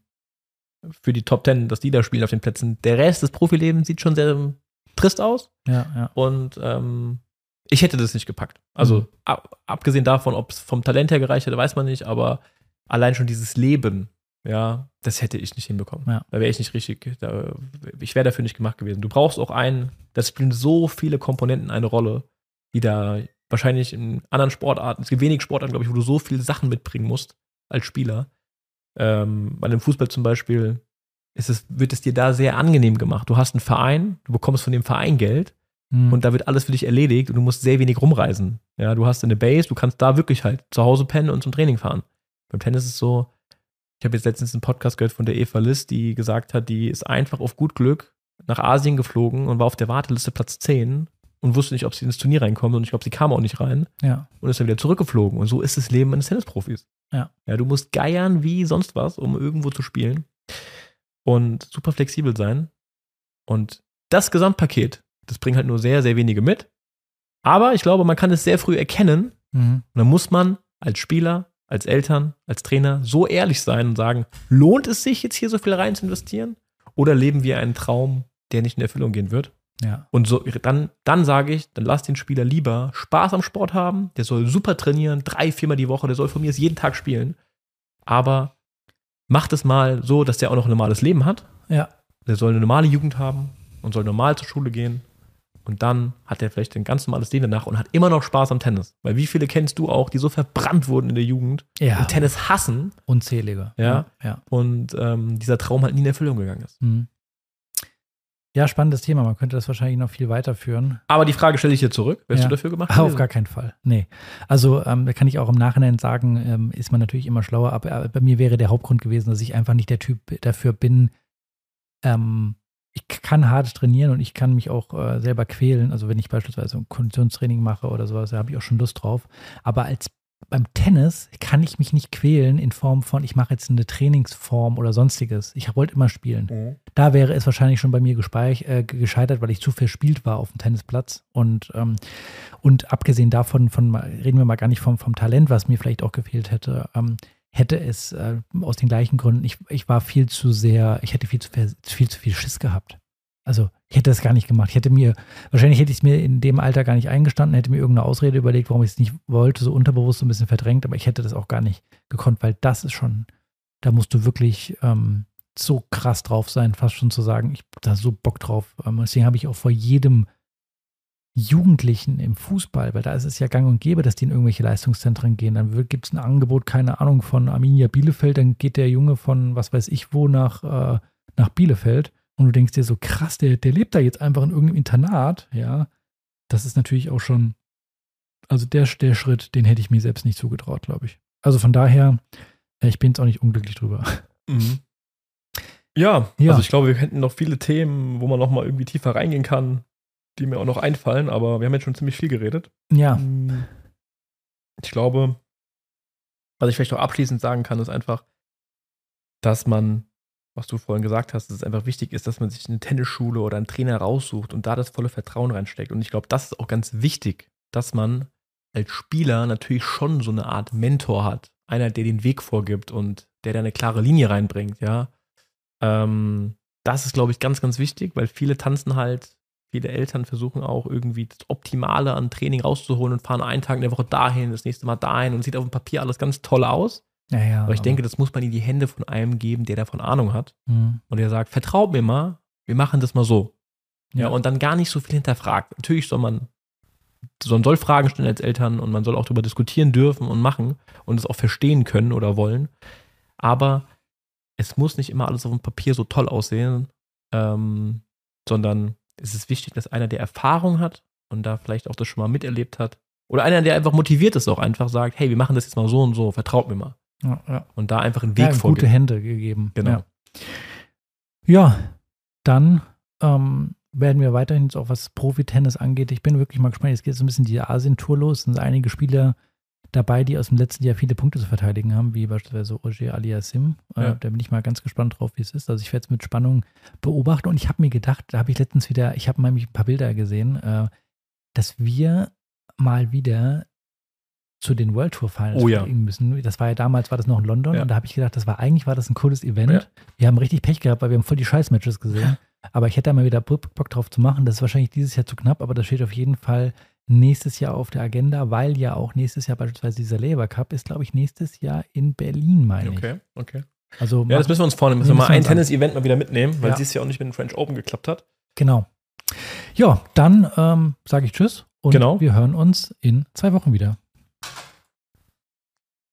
für die Top Ten, dass die da spielen auf den Plätzen. Der Rest des Profilebens sieht schon sehr trist aus. Ja, ja. Und ähm, ich hätte das nicht gepackt. Also mhm. ab, abgesehen davon, ob es vom Talent her gereicht hätte, weiß man nicht, aber allein schon dieses Leben, ja, das hätte ich nicht hinbekommen. Ja. Da wäre ich nicht richtig, da, ich wäre dafür nicht gemacht gewesen. Du brauchst auch einen, das spielen so viele Komponenten eine Rolle, die da wahrscheinlich in anderen Sportarten, es gibt wenig Sportarten, glaube ich, wo du so viele Sachen mitbringen musst als Spieler. Ähm, bei dem Fußball zum Beispiel ist es, wird es dir da sehr angenehm gemacht. Du hast einen Verein, du bekommst von dem Verein Geld mhm. und da wird alles für dich erledigt und du musst sehr wenig rumreisen. Ja, du hast eine Base, du kannst da wirklich halt zu Hause pennen und zum Training fahren. Beim Tennis ist es so, ich habe jetzt letztens einen Podcast gehört von der Eva List, die gesagt hat, die ist einfach auf gut Glück nach Asien geflogen und war auf der Warteliste Platz zehn und wusste nicht, ob sie ins Turnier reinkommt und ich glaube, sie kam auch nicht rein ja. und ist dann wieder zurückgeflogen. Und so ist das Leben eines Tennisprofis. Ja. ja, du musst geiern wie sonst was, um irgendwo zu spielen und super flexibel sein. Und das Gesamtpaket, das bringen halt nur sehr, sehr wenige mit. Aber ich glaube, man kann es sehr früh erkennen. Mhm. Und dann muss man als Spieler, als Eltern, als Trainer so ehrlich sein und sagen, lohnt es sich jetzt hier so viel rein zu investieren? Oder leben wir einen Traum, der nicht in Erfüllung gehen wird? Ja. Und so, dann, dann sage ich, dann lass den Spieler lieber Spaß am Sport haben, der soll super trainieren, drei, viermal die Woche, der soll von mir jeden Tag spielen, aber mach das mal so, dass der auch noch ein normales Leben hat, ja. der soll eine normale Jugend haben und soll normal zur Schule gehen und dann hat der vielleicht ein ganz normales Leben danach und hat immer noch Spaß am Tennis, weil wie viele kennst du auch, die so verbrannt wurden in der Jugend ja. und Tennis hassen? Unzählige. Ja, ja. Und ähm, dieser Traum halt nie in Erfüllung gegangen ist. Mhm. Ja, spannendes Thema. Man könnte das wahrscheinlich noch viel weiterführen. Aber die Frage stelle ich dir zurück. Wärst ja. du dafür gemacht? Auf gewesen? Gar keinen Fall. Nee. Also ähm, da kann ich auch im Nachhinein sagen, ähm, ist man natürlich immer schlauer. Aber bei mir wäre der Hauptgrund gewesen, dass ich einfach nicht der Typ dafür bin. Ähm, ich kann hart trainieren und ich kann mich auch äh, selber quälen. Also wenn ich beispielsweise ein Konditionstraining mache oder sowas, da habe ich auch schon Lust drauf. Aber als beim Tennis kann ich mich nicht quälen in Form von, ich mache jetzt eine Trainingsform oder sonstiges. Ich wollte immer spielen. Mhm. Da wäre es wahrscheinlich schon bei mir gespeich, äh, gescheitert, weil ich zu verspielt war auf dem Tennisplatz. Und, ähm, und abgesehen davon, von, reden wir mal gar nicht vom, vom Talent, was mir vielleicht auch gefehlt hätte, ähm, hätte es äh, aus den gleichen Gründen, ich, ich war viel zu sehr, ich hätte viel zu viel, viel zu viel Schiss gehabt. Also ich hätte das gar nicht gemacht. Ich hätte mir, wahrscheinlich hätte ich es mir in dem Alter gar nicht eingestanden, hätte mir irgendeine Ausrede überlegt, warum ich es nicht wollte, so unterbewusst so ein bisschen verdrängt, aber ich hätte das auch gar nicht gekonnt, weil das ist schon, da musst du wirklich ähm, so krass drauf sein, fast schon zu sagen, ich habe da so Bock drauf. Ähm, deswegen habe ich auch vor jedem Jugendlichen im Fußball, weil da ist es ja gang und gäbe, dass die in irgendwelche Leistungszentren gehen. Dann gibt es ein Angebot, keine Ahnung, von Arminia Bielefeld, dann geht der Junge von was weiß ich wo nach, äh, nach Bielefeld. Und du denkst dir so, krass, der, der lebt da jetzt einfach in irgendeinem Internat, ja. Das ist natürlich auch schon, also der, der Schritt, den hätte ich mir selbst nicht zugetraut, glaube ich. Also von daher, ich bin jetzt auch nicht unglücklich drüber. Mhm. Ja, ja, also ich glaube, wir hätten noch viele Themen, wo man nochmal irgendwie tiefer reingehen kann, die mir auch noch einfallen, aber wir haben jetzt schon ziemlich viel geredet. Ja. Ich glaube, was ich vielleicht noch abschließend sagen kann, ist einfach, dass man, was du vorhin gesagt hast, dass es einfach wichtig ist, dass man sich eine Tennisschule oder einen Trainer raussucht und da das volle Vertrauen reinsteckt. Und ich glaube, das ist auch ganz wichtig, dass man als Spieler natürlich schon so eine Art Mentor hat. Einer, der den Weg vorgibt und der da eine klare Linie reinbringt, ja. Ähm, das ist, glaube ich, ganz, ganz wichtig, weil viele tanzen halt, viele Eltern versuchen auch irgendwie das Optimale an Training rauszuholen und fahren einen Tag in der Woche dahin, das nächste Mal dahin und sieht auf dem Papier alles ganz toll aus. Ja, ja, aber ich denke, das muss man in die Hände von einem geben, der davon Ahnung hat. Mhm. Und der sagt, vertraut mir mal, wir machen das mal so. Ja, ja. Und dann gar nicht so viel hinterfragt. Natürlich soll man, man soll Fragen stellen als Eltern und man soll auch darüber diskutieren dürfen und machen und es auch verstehen können oder wollen. Aber es muss nicht immer alles auf dem Papier so toll aussehen, ähm, sondern es ist wichtig, dass einer, der Erfahrung hat und da vielleicht auch das schon mal miterlebt hat, oder einer, der einfach motiviert ist, auch einfach sagt, hey, wir machen das jetzt mal so und so, vertraut mir mal. Ja, ja. Und da einfach einen Weg ja, vorgegeben. Gute Hände gegeben. Genau. Ja, ja dann ähm, werden wir weiterhin jetzt auch, was Profi-Tennis angeht. Ich bin wirklich mal gespannt. Jetzt geht es ein bisschen die Asien-Tour los. Es sind einige Spieler dabei, die aus dem letzten Jahr viele Punkte zu verteidigen haben, wie beispielsweise Roger Aliassim. Ja. Äh, da bin ich mal ganz gespannt drauf, wie es ist. Also ich werde es mit Spannung beobachten. Und ich habe mir gedacht, da habe ich letztens wieder, ich habe mal ein paar Bilder gesehen, äh, dass wir mal wieder zu den World Tour Finals oh, ja. müssen. Das war ja damals, war das noch in London ja. und da habe ich gedacht, das war eigentlich war das ein cooles Event. Ja. Wir haben richtig Pech gehabt, weil wir haben voll die Scheiß-Matches gesehen. Aber ich hätte da mal wieder Bock drauf zu machen. Das ist wahrscheinlich dieses Jahr zu knapp, aber das steht auf jeden Fall nächstes Jahr auf der Agenda, weil ja auch nächstes Jahr beispielsweise dieser Labour Cup ist, glaube ich, nächstes Jahr in Berlin, meine ich. Okay, okay. Also ja, das müssen wir uns vornehmen. Müssen wir mal ein Tennis-Event mal wieder mitnehmen, weil ja. dieses Jahr auch nicht mit dem French Open geklappt hat. Genau. Ja, dann ähm, sage ich Tschüss und genau. wir hören uns in zwei Wochen wieder.